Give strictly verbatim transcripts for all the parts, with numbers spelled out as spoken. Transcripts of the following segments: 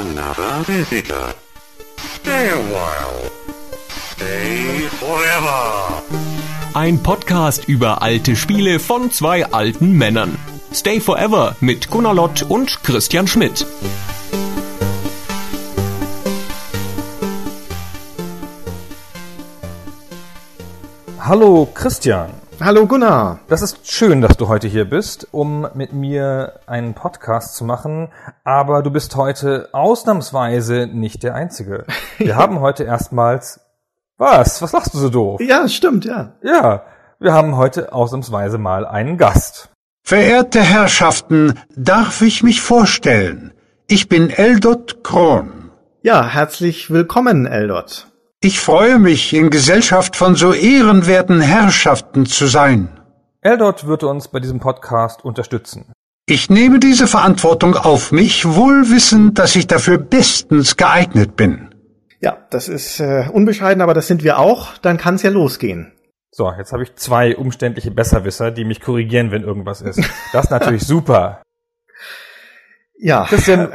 Another visitor. Stay a while. Stay forever. Ein Podcast über alte Spiele von zwei alten Männern. Stay Forever mit Gunnar Lott und Christian Schmidt. Hallo Christian. Hallo Gunnar. Das ist schön, dass du heute hier bist, um mit mir einen Podcast zu machen, aber du bist heute ausnahmsweise nicht der Einzige. Wir haben heute erstmals... Was? Was lachst du so doof? Ja, stimmt, ja. Ja, wir haben heute ausnahmsweise mal einen Gast. Verehrte Herrschaften, darf ich mich vorstellen? Ich bin Eldoth Kron. Ja, herzlich willkommen, Eldoth. Ich freue mich, in Gesellschaft von so ehrenwerten Herrschaften zu sein. Eldoth wird uns bei diesem Podcast unterstützen. Ich nehme diese Verantwortung auf mich, wohl wissend, dass ich dafür bestens geeignet bin. Ja, das ist äh, unbescheiden, aber das sind wir auch. Dann kann's ja losgehen. So, jetzt habe ich zwei umständliche Besserwisser, die mich korrigieren, wenn irgendwas ist. Das ist natürlich super. Ja. Christian,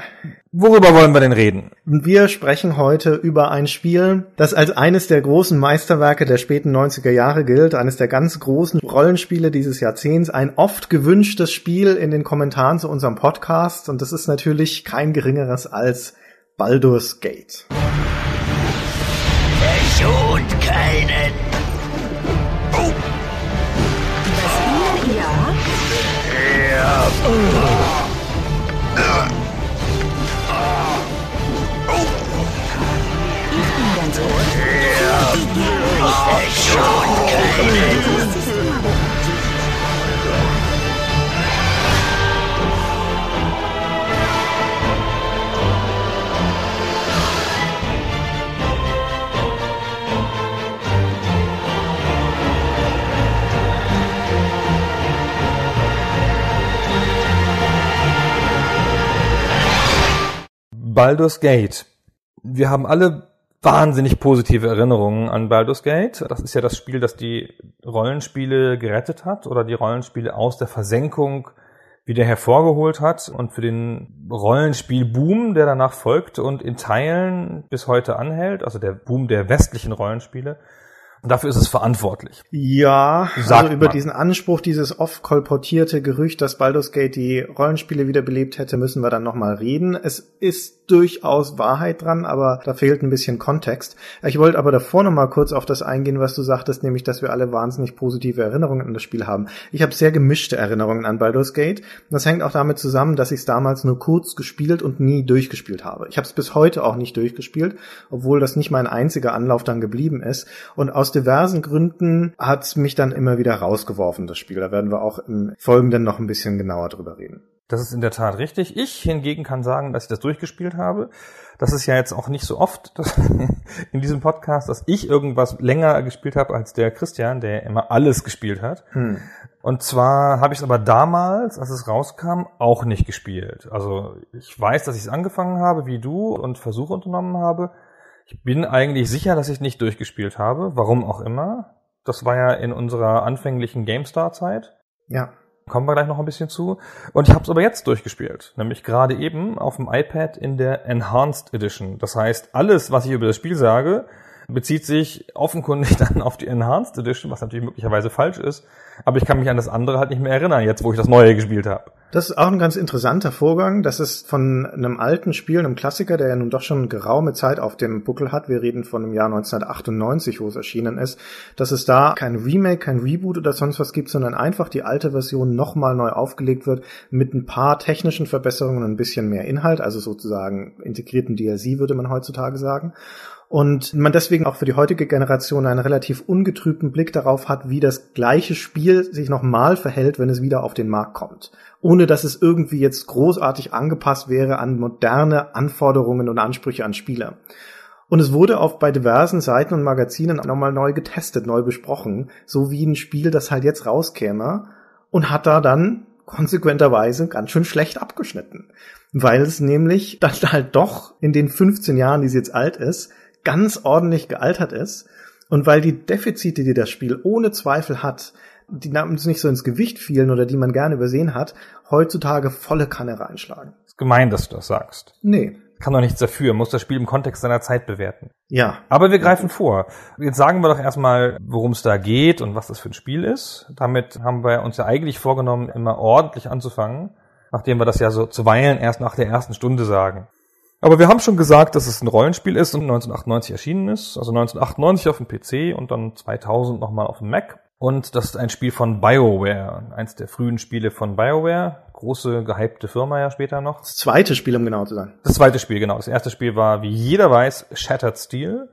worüber wollen wir denn reden? Wir sprechen heute über ein Spiel, das als eines der großen Meisterwerke der späten neunziger Jahre gilt, eines der ganz großen Rollenspiele dieses Jahrzehnts, ein oft gewünschtes Spiel in den Kommentaren zu unserem Podcast, und das ist natürlich kein geringeres als Baldur's Gate. Verschont keinen! Oh! Was hier? Ja! Ja! Oh. Baldur's Gate. Wir haben alle wahnsinnig positive Erinnerungen an Baldur's Gate. Das ist ja das Spiel, das die Rollenspiele gerettet hat oder die Rollenspiele aus der Versenkung wieder hervorgeholt hat und für den Rollenspielboom, der danach folgt und in Teilen bis heute anhält, also der Boom der westlichen Rollenspiele, und dafür ist es verantwortlich. Ja, sagt also über man. Diesen Anspruch, dieses oft kolportierte Gerücht, dass Baldur's Gate die Rollenspiele wiederbelebt hätte, müssen wir dann nochmal reden. Es ist durchaus Wahrheit dran, aber da fehlt ein bisschen Kontext. Ich wollte aber davor nochmal kurz auf das eingehen, was du sagtest, nämlich, dass wir alle wahnsinnig positive Erinnerungen an das Spiel haben. Ich habe sehr gemischte Erinnerungen an Baldur's Gate. Und das hängt auch damit zusammen, dass ich es damals nur kurz gespielt und nie durchgespielt habe. Ich habe es bis heute auch nicht durchgespielt, obwohl das nicht mein einziger Anlauf dann geblieben ist. Und aus diversen Gründen hat's mich dann immer wieder rausgeworfen, das Spiel. Da werden wir auch im Folgenden noch ein bisschen genauer drüber reden. Das ist in der Tat richtig. Ich hingegen kann sagen, dass ich das durchgespielt habe. Das ist ja jetzt auch nicht so oft in diesem Podcast, dass ich irgendwas länger gespielt habe als der Christian, der immer alles gespielt hat. Hm. Und zwar habe ich es aber damals, als es rauskam, auch nicht gespielt. Also ich weiß, dass ich es angefangen habe, wie du, und Versuche unternommen habe. Ich bin eigentlich sicher, dass ich nicht durchgespielt habe, warum auch immer. Das war ja in unserer anfänglichen GameStar-Zeit. Ja. Kommen wir gleich noch ein bisschen zu. Und ich habe es aber jetzt durchgespielt, nämlich gerade eben auf dem iPad in der Enhanced Edition. Das heißt, alles, was ich über das Spiel sage, bezieht sich offenkundig dann auf die Enhanced Edition, was natürlich möglicherweise falsch ist. Aber ich kann mich an das andere halt nicht mehr erinnern, jetzt wo ich das Neue gespielt habe. Das ist auch ein ganz interessanter Vorgang. Das ist von einem alten Spiel, einem Klassiker, der ja nun doch schon geraume Zeit auf dem Buckel hat. Wir reden von dem Jahr neunzehnhundertachtundneunzig, wo es erschienen ist. Dass es da kein Remake, kein Reboot oder sonst was gibt, sondern einfach die alte Version nochmal neu aufgelegt wird mit ein paar technischen Verbesserungen und ein bisschen mehr Inhalt. Also sozusagen integrierten D L C, würde man heutzutage sagen. Und man deswegen auch für die heutige Generation einen relativ ungetrübten Blick darauf hat, wie das gleiche Spiel sich nochmal verhält, wenn es wieder auf den Markt kommt. Ohne dass es irgendwie jetzt großartig angepasst wäre an moderne Anforderungen und Ansprüche an Spieler. Und es wurde auch bei diversen Seiten und Magazinen nochmal neu getestet, neu besprochen. So wie ein Spiel, das halt jetzt rauskäme, und hat da dann konsequenterweise ganz schön schlecht abgeschnitten. Weil es nämlich dann halt doch in den fünfzehn Jahren, die es jetzt alt ist, ganz ordentlich gealtert ist, und weil die Defizite, die das Spiel ohne Zweifel hat, die uns nicht so ins Gewicht fielen oder die man gerne übersehen hat, heutzutage volle Kanne reinschlagen. Ist gemein, dass du das sagst. Nee. kann doch nichts dafür, muss das Spiel im Kontext seiner Zeit bewerten. Ja. Aber wir greifen vor. Jetzt sagen wir doch erstmal, worum es da geht und was das für ein Spiel ist. Damit haben wir uns ja eigentlich vorgenommen, immer ordentlich anzufangen, nachdem wir das ja so zuweilen erst nach der ersten Stunde sagen. Aber wir haben schon gesagt, dass es ein Rollenspiel ist und neunzehnhundertachtundneunzig erschienen ist. Also neunzehnhundertachtundneunzig auf dem P C und dann zweitausend nochmal auf dem Mac. Und das ist ein Spiel von BioWare, eins der frühen Spiele von BioWare. Große, gehypte Firma ja später noch. Das zweite Spiel, um genau zu sein. Das zweite Spiel, genau. Das erste Spiel war, wie jeder weiß, Shattered Steel.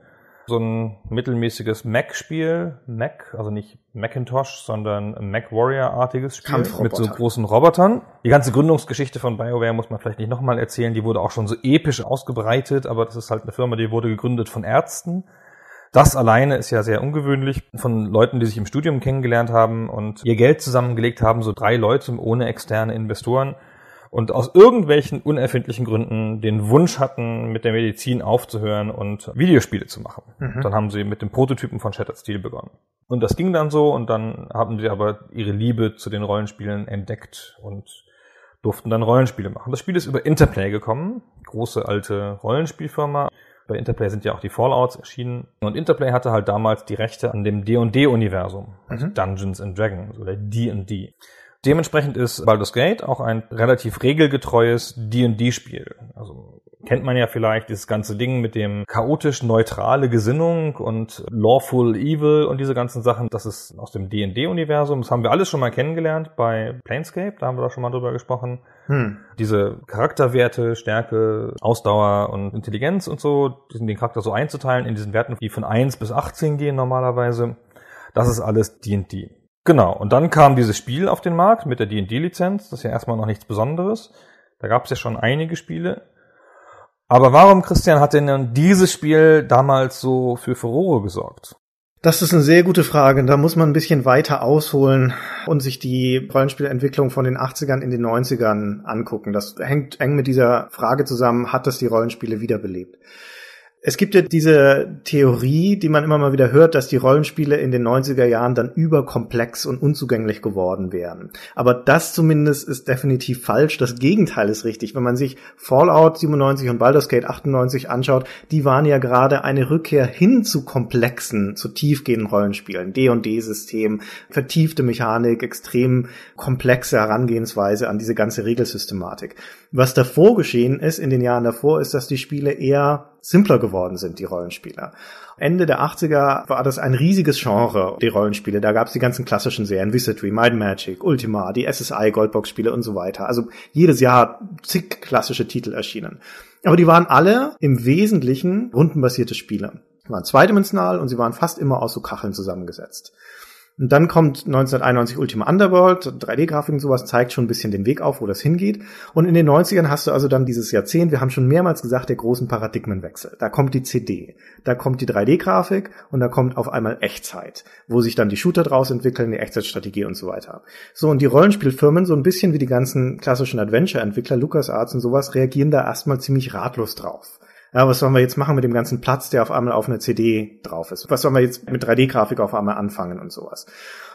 So ein mittelmäßiges Mac-Spiel. Mac, also nicht Macintosh, sondern Mac-Warrior-artiges Spiel mit so großen Robotern. Die ganze Gründungsgeschichte von BioWare muss man vielleicht nicht nochmal erzählen. Die wurde auch schon so episch ausgebreitet, aber das ist halt eine Firma, die wurde gegründet von Ärzten. Das alleine ist ja sehr ungewöhnlich. Von Leuten, die sich im Studium kennengelernt haben und ihr Geld zusammengelegt haben, so drei Leute ohne externe Investoren und aus irgendwelchen unerfindlichen Gründen den Wunsch hatten, mit der Medizin aufzuhören und Videospiele zu machen. Mhm. Dann haben sie mit dem Prototypen von Shattered Steel begonnen. Und das ging dann so und dann haben sie aber ihre Liebe zu den Rollenspielen entdeckt und durften dann Rollenspiele machen. Das Spiel ist über Interplay gekommen, große alte Rollenspielfirma. Bei Interplay sind ja auch die Fallouts erschienen. Und Interplay hatte halt damals die Rechte an dem D und D-Universum. Also mhm. Dungeons and Dragons oder D und D. Dementsprechend ist Baldur's Gate auch ein relativ regelgetreues D und D-Spiel. Also kennt man ja vielleicht dieses ganze Ding mit dem chaotisch-neutrale Gesinnung und Lawful Evil und diese ganzen Sachen. Das ist aus dem D und D-Universum. Das haben wir alles schon mal kennengelernt bei Planescape. Da haben wir doch schon mal drüber gesprochen. Hm. Diese Charakterwerte, Stärke, Ausdauer und Intelligenz und so, den Charakter so einzuteilen in diesen Werten, die von eins bis achtzehn gehen normalerweise. Das ist alles D und D. Genau, und dann kam dieses Spiel auf den Markt mit der D und D-Lizenz. Das ist ja erstmal noch nichts Besonderes. Da gab es ja schon einige Spiele. Aber warum, Christian, hat denn dieses Spiel damals so für Furore gesorgt? Das ist eine sehr gute Frage. Da muss man ein bisschen weiter ausholen und sich die Rollenspielentwicklung von den achtzigern in den neunzigern angucken. Das hängt eng mit dieser Frage zusammen, hat das die Rollenspiele wiederbelebt? Es gibt ja diese Theorie, die man immer mal wieder hört, dass die Rollenspiele in den neunziger Jahren dann überkomplex und unzugänglich geworden wären. Aber das zumindest ist definitiv falsch. Das Gegenteil ist richtig. Wenn man sich Fallout siebenundneunzig und Baldur's Gate achtundneunzig anschaut, die waren ja gerade eine Rückkehr hin zu komplexen, zu tiefgehenden Rollenspielen. D und D-System, vertiefte Mechanik, extrem komplexe Herangehensweise an diese ganze Regelsystematik. Was davor geschehen ist, in den Jahren davor, ist, dass die Spiele eher simpler geworden sind, die Rollenspiele. Ende der achtziger war das ein riesiges Genre, die Rollenspiele. Da gab es die ganzen klassischen Serien, Wizardry, Might and Magic, Ultima, die S S I-Goldbox-Spiele und so weiter. Also jedes Jahr zig klassische Titel erschienen. Aber die waren alle im Wesentlichen rundenbasierte Spiele. Die waren zweidimensional und sie waren fast immer aus so Kacheln zusammengesetzt. Und dann kommt neunzehnhunderteinundneunzig Ultima Underworld, drei D-Grafiken, sowas zeigt schon ein bisschen den Weg auf, wo das hingeht. Und in den neunzigern hast du also dann dieses Jahrzehnt, wir haben schon mehrmals gesagt, der großen Paradigmenwechsel. Da kommt die C D, da kommt die drei D-Grafik und da kommt auf einmal Echtzeit, wo sich dann die Shooter draus entwickeln, die Echtzeitstrategie und so weiter. So, und die Rollenspielfirmen, so ein bisschen wie die ganzen klassischen Adventure-Entwickler, LucasArts und sowas, reagieren da erstmal ziemlich ratlos drauf. Ja, was sollen wir jetzt machen mit dem ganzen Platz, der auf einmal auf einer C D drauf ist? Was sollen wir jetzt mit drei D-Grafik auf einmal anfangen und sowas?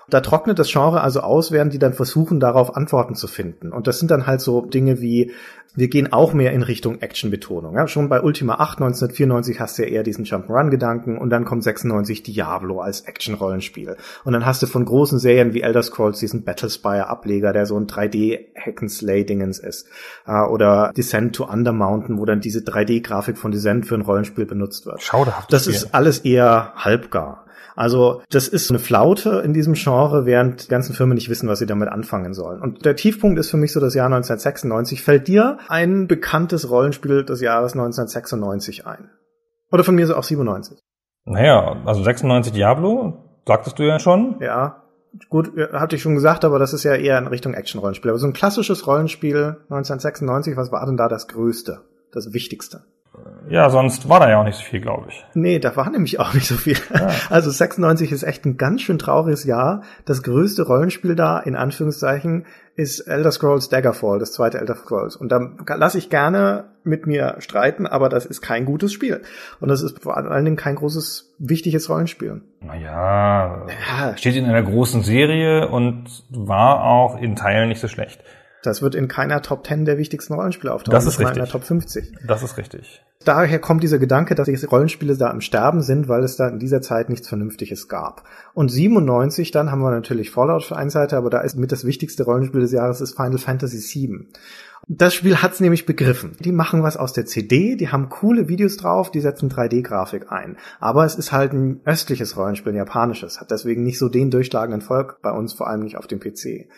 Da trocknet das Genre also aus, während die dann versuchen, darauf Antworten zu finden. Und das sind dann halt so Dinge wie, wir gehen auch mehr in Richtung Action-Betonung. Ja, schon bei Ultima acht neunzehnhundertvierundneunzig hast du ja eher diesen Jump'n'Run-Gedanken und dann kommt sechsundneunzig Diablo als Action-Rollenspiel. Und dann hast du von großen Serien wie Elder Scrolls diesen Battlespire-Ableger, der so ein drei D-Hack-and-Slay-Dingens ist. Oder Descent to Undermountain, wo dann diese drei D-Grafik von Descent für ein Rollenspiel benutzt wird. Schauderhaft. Das ist alles eher halbgar. Also das ist eine Flaute in diesem Genre, während die ganzen Firmen nicht wissen, was sie damit anfangen sollen. Und der Tiefpunkt ist für mich so das Jahr neunzehnhundertsechsundneunzig. Fällt dir ein bekanntes Rollenspiel des Jahres neunzehnhundertsechsundneunzig ein? Oder von mir so auch siebenundneunzig? Naja, also sechsundneunzig Diablo, sagtest du ja schon. Ja, gut, hatte ich schon gesagt, aber das ist ja eher in Richtung Action-Rollenspiel. Aber so ein klassisches Rollenspiel neunzehnhundertsechsundneunzig, was war denn da das Größte, das Wichtigste? Ja, sonst war da ja auch nicht so viel, glaube ich. Nee, da war nämlich auch nicht so viel. Ja. Also sechsundneunzig ist echt ein ganz schön trauriges Jahr. Das größte Rollenspiel da, in Anführungszeichen, ist Elder Scrolls Daggerfall, das zweite Elder Scrolls. Und da lasse ich gerne mit mir streiten, aber das ist kein gutes Spiel. Und das ist vor allen Dingen kein großes, wichtiges Rollenspiel. Naja, ja. Steht in einer großen Serie und war auch in Teilen nicht so schlecht. Das wird in keiner Top zehn der wichtigsten Rollenspiele auftauchen. Das ist richtig. In der Top fünfzig. Das ist richtig. Daher kommt dieser Gedanke, dass die Rollenspiele da am Sterben sind, weil es da in dieser Zeit nichts Vernünftiges gab. Und siebenundneunzig, dann haben wir natürlich Fallout auf der einen Seite, aber da ist mit das wichtigste Rollenspiel des Jahres ist Final Fantasy sieben. Das Spiel hat's nämlich begriffen. Die machen was aus der C D, die haben coole Videos drauf, die setzen drei D-Grafik ein. Aber es ist halt ein östliches Rollenspiel, ein japanisches, hat deswegen nicht so den durchschlagenden Erfolg bei uns, vor allem nicht auf dem P C.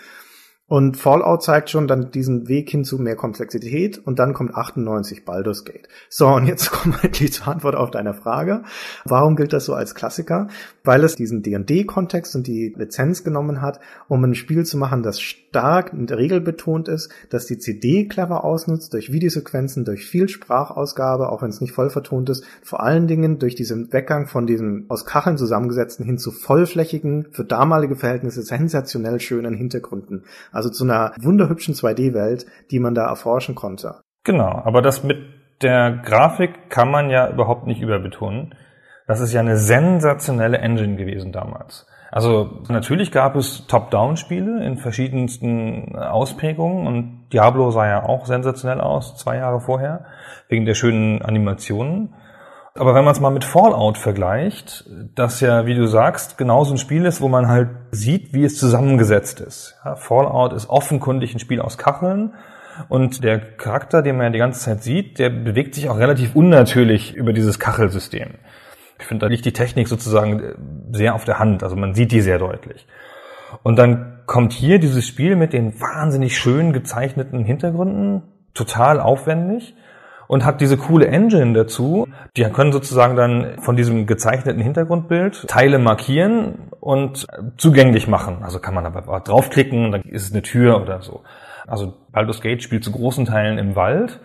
Und Fallout zeigt schon dann diesen Weg hin zu mehr Komplexität und dann kommt achtundneunzig Baldur's Gate. So, und jetzt kommt endlich zur Antwort auf deine Frage. Warum gilt das so als Klassiker? Weil es diesen D und D-Kontext und die Lizenz genommen hat, um ein Spiel zu machen, das stark und regelbetont ist, das die C D clever ausnutzt, durch Videosequenzen, durch viel Sprachausgabe, auch wenn es nicht voll vertont ist, vor allen Dingen durch diesen Weggang von diesem aus Kacheln zusammengesetzten hin zu vollflächigen, für damalige Verhältnisse sensationell schönen Hintergründen. Also zu einer wunderhübschen zwei D-Welt, die man da erforschen konnte. Genau, aber das mit der Grafik kann man ja überhaupt nicht überbetonen. Das ist ja eine sensationelle Engine gewesen damals. Also natürlich gab es Top-Down-Spiele in verschiedensten Ausprägungen und Diablo sah ja auch sensationell aus, zwei Jahre vorher, wegen der schönen Animationen. Aber wenn man es mal mit Fallout vergleicht, das ja, wie du sagst, genauso ein Spiel ist, wo man halt sieht, wie es zusammengesetzt ist. Ja, Fallout ist offenkundig ein Spiel aus Kacheln und der Charakter, den man ja die ganze Zeit sieht, der bewegt sich auch relativ unnatürlich über dieses Kachelsystem. Ich finde, da liegt die Technik sozusagen sehr auf der Hand, also man sieht die sehr deutlich. Und dann kommt hier dieses Spiel mit den wahnsinnig schön gezeichneten Hintergründen, total aufwendig. Und hat diese coole Engine dazu. Die können sozusagen dann von diesem gezeichneten Hintergrundbild Teile markieren und zugänglich machen. Also kann man aber draufklicken, dann ist es eine Tür oder so. Also Baldur's Gate spielt zu großen Teilen im Wald.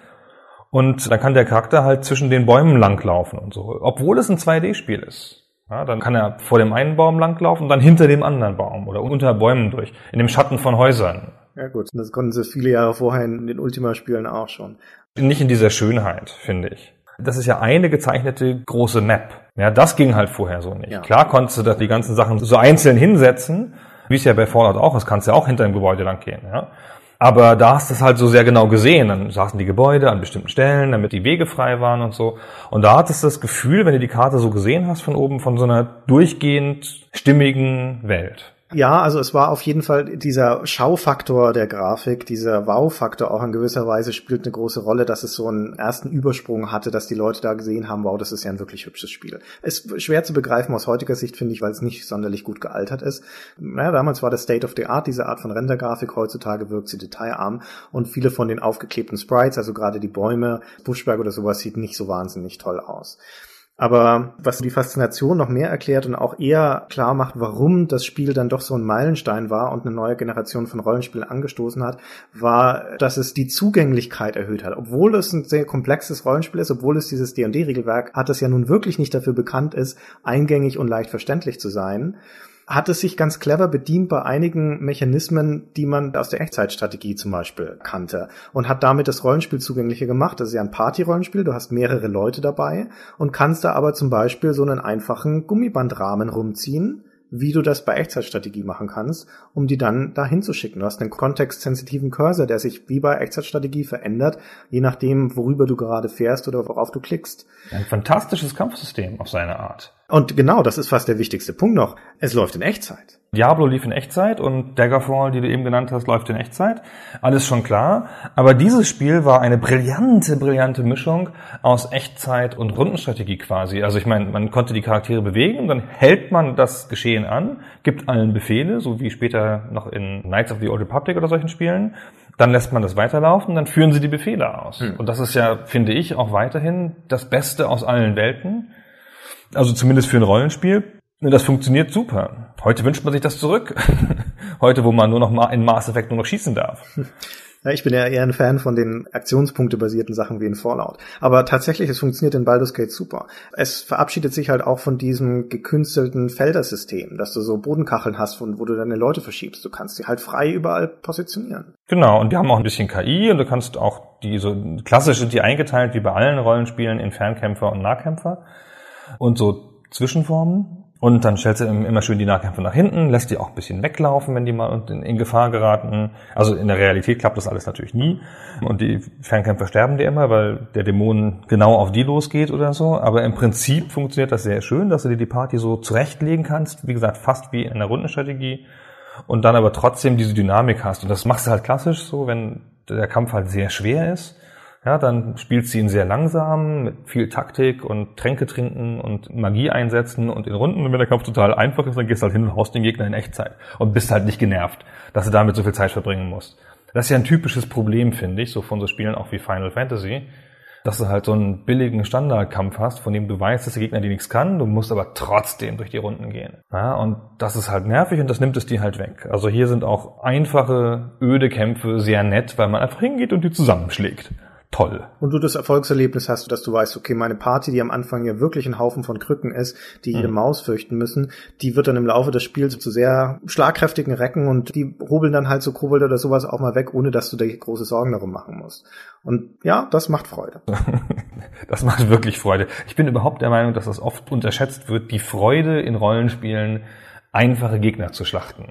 Und da kann der Charakter halt zwischen den Bäumen langlaufen und so. Obwohl es ein zwei D-Spiel ist. Ja, dann kann er vor dem einen Baum langlaufen und dann hinter dem anderen Baum oder unter Bäumen durch. In dem Schatten von Häusern. Ja gut, das konnten sie viele Jahre vorher in den Ultima-Spielen auch schon. Nicht in dieser Schönheit, finde ich. Das ist ja eine gezeichnete große Map. Ja, das ging halt vorher so nicht. Ja. Klar konntest du da die ganzen Sachen so einzeln hinsetzen, wie es ja bei Fallout auch ist, kannst du ja auch hinter dem Gebäude lang gehen, ja. Aber da hast du es halt so sehr genau gesehen. Dann saßen die Gebäude an bestimmten Stellen, damit die Wege frei waren und so. Und da hattest du das Gefühl, wenn du die Karte so gesehen hast von oben, von so einer durchgehend stimmigen Welt. Ja, also es war auf jeden Fall dieser Schaufaktor der Grafik, dieser Wow-Faktor auch in gewisser Weise spielt eine große Rolle, dass es so einen ersten Übersprung hatte, dass die Leute da gesehen haben, wow, das ist ja ein wirklich hübsches Spiel. Es ist schwer zu begreifen aus heutiger Sicht, finde ich, weil es nicht sonderlich gut gealtert ist. Naja, damals war das State of the Art, diese Art von Rendergrafik, heutzutage wirkt sie detailarm und viele von den aufgeklebten Sprites, also gerade die Bäume, Buschberg oder sowas, sieht nicht so wahnsinnig toll aus. Aber was die Faszination noch mehr erklärt und auch eher klar macht, warum das Spiel dann doch so ein Meilenstein war und eine neue Generation von Rollenspielen angestoßen hat, war, dass es die Zugänglichkeit erhöht hat. Obwohl es ein sehr komplexes Rollenspiel ist, obwohl es dieses D und D-Regelwerk hat, das ja nun wirklich nicht dafür bekannt ist, eingängig und leicht verständlich zu sein, hat es sich ganz clever bedient bei einigen Mechanismen, die man aus der Echtzeitstrategie zum Beispiel kannte und hat damit das Rollenspiel zugänglicher gemacht. Das ist ja ein Party-Rollenspiel, du hast mehrere Leute dabei und kannst da aber zum Beispiel so einen einfachen Gummibandrahmen rumziehen, wie du das bei Echtzeitstrategie machen kannst, um die dann dahin zu schicken. Du hast einen kontextsensitiven Cursor, der sich wie bei Echtzeitstrategie verändert, je nachdem, worüber du gerade fährst oder worauf du klickst. Ein fantastisches Kampfsystem auf seine Art. Und genau, das ist fast der wichtigste Punkt noch. Es läuft in Echtzeit. Diablo lief in Echtzeit und Daggerfall, die du eben genannt hast, läuft in Echtzeit. Alles schon klar. Aber dieses Spiel war eine brillante, brillante Mischung aus Echtzeit und Rundenstrategie quasi. Also ich meine, man konnte die Charaktere bewegen, dann hält man das Geschehen an, gibt allen Befehle, so wie später noch in Knights of the Old Republic oder solchen Spielen. Dann lässt man das weiterlaufen, dann führen sie die Befehle aus. Hm. Und das ist ja, finde ich, auch weiterhin das Beste aus allen Welten. Also zumindest für ein Rollenspiel. Das funktioniert super. Heute wünscht man sich das zurück. Heute, wo man nur noch in Mass Effect nur noch schießen darf. Ja, ich bin ja eher ein Fan von den aktionspunktebasierten Sachen wie in Fallout. Aber tatsächlich, es funktioniert in Baldur's Gate super. Es verabschiedet sich halt auch von diesem gekünstelten Feldersystem, dass du so Bodenkacheln hast, wo du deine Leute verschiebst. Du kannst die halt frei überall positionieren. Genau, und die haben auch ein bisschen K I und du kannst auch die so klassisch sind die eingeteilt wie bei allen Rollenspielen in Fernkämpfer und Nahkämpfer und so Zwischenformen. Und dann stellst du immer schön die Nahkämpfe nach hinten, lässt die auch ein bisschen weglaufen, wenn die mal in Gefahr geraten. Also in der Realität klappt das alles natürlich nie. Und die Fernkämpfer sterben dir immer, weil der Dämon genau auf die losgeht oder so. Aber im Prinzip funktioniert das sehr schön, dass du dir die Party so zurechtlegen kannst. Wie gesagt, fast wie in einer Rundenstrategie. Und dann aber trotzdem diese Dynamik hast. Und das machst du halt klassisch so, wenn der Kampf halt sehr schwer ist. Ja, dann spielst du ihn sehr langsam, mit viel Taktik und Tränke trinken und Magie einsetzen und in Runden. Und wenn der Kampf total einfach ist, dann gehst du halt hin und haust den Gegner in Echtzeit und bist halt nicht genervt, dass du damit so viel Zeit verbringen musst. Das ist ja ein typisches Problem, finde ich, so von so Spielen auch wie Final Fantasy, dass du halt so einen billigen Standardkampf hast, von dem du weißt, dass der Gegner dir nichts kann, du musst aber trotzdem durch die Runden gehen. Ja, und das ist halt nervig und das nimmt es dir halt weg. Also hier sind auch einfache, öde Kämpfe sehr nett, weil man einfach hingeht und die zusammenschlägt. Toll. Und du das Erfolgserlebnis hast, dass du weißt, okay, meine Party, die am Anfang ja wirklich ein Haufen von Krücken ist, die mhm. jede Maus fürchten müssen, die wird dann im Laufe des Spiels zu sehr schlagkräftigen Recken und die hobeln dann halt so Kobold oder sowas auch mal weg, ohne dass du dir große Sorgen darum machen musst. Und ja, das macht Freude. Das macht wirklich Freude. Ich bin überhaupt der Meinung, dass das oft unterschätzt wird, die Freude in Rollenspielen, einfache Gegner zu schlachten.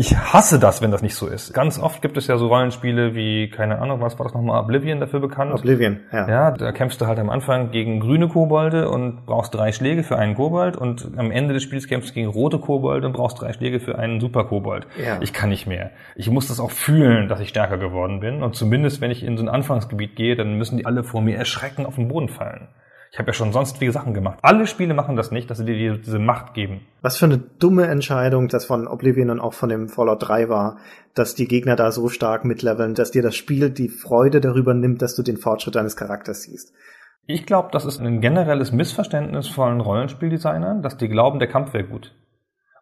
Ich hasse das, wenn das nicht so ist. Ganz oft gibt es ja so Rollenspiele wie, keine Ahnung, was war das nochmal, Oblivion dafür bekannt? Oblivion, ja. Ja, da kämpfst du halt am Anfang gegen grüne Kobolde und brauchst drei Schläge für einen Kobold und am Ende des Spiels kämpfst du gegen rote Kobolde und brauchst drei Schläge für einen Superkobold. Ja. Ich kann nicht mehr. Ich muss das auch fühlen, dass ich stärker geworden bin und zumindest, wenn ich in so ein Anfangsgebiet gehe, dann müssen die alle vor mir erschrecken auf den Boden fallen. Ich habe ja schon sonst viele Sachen gemacht. Alle Spiele machen das nicht, dass sie dir diese Macht geben. Was für eine dumme Entscheidung das von Oblivion und auch von dem Fallout drei war, dass die Gegner da so stark mitleveln, dass dir das Spiel die Freude darüber nimmt, dass du den Fortschritt deines Charakters siehst. Ich glaube, das ist ein generelles Missverständnis von Rollenspieldesignern, dass die glauben, der Kampf wäre gut.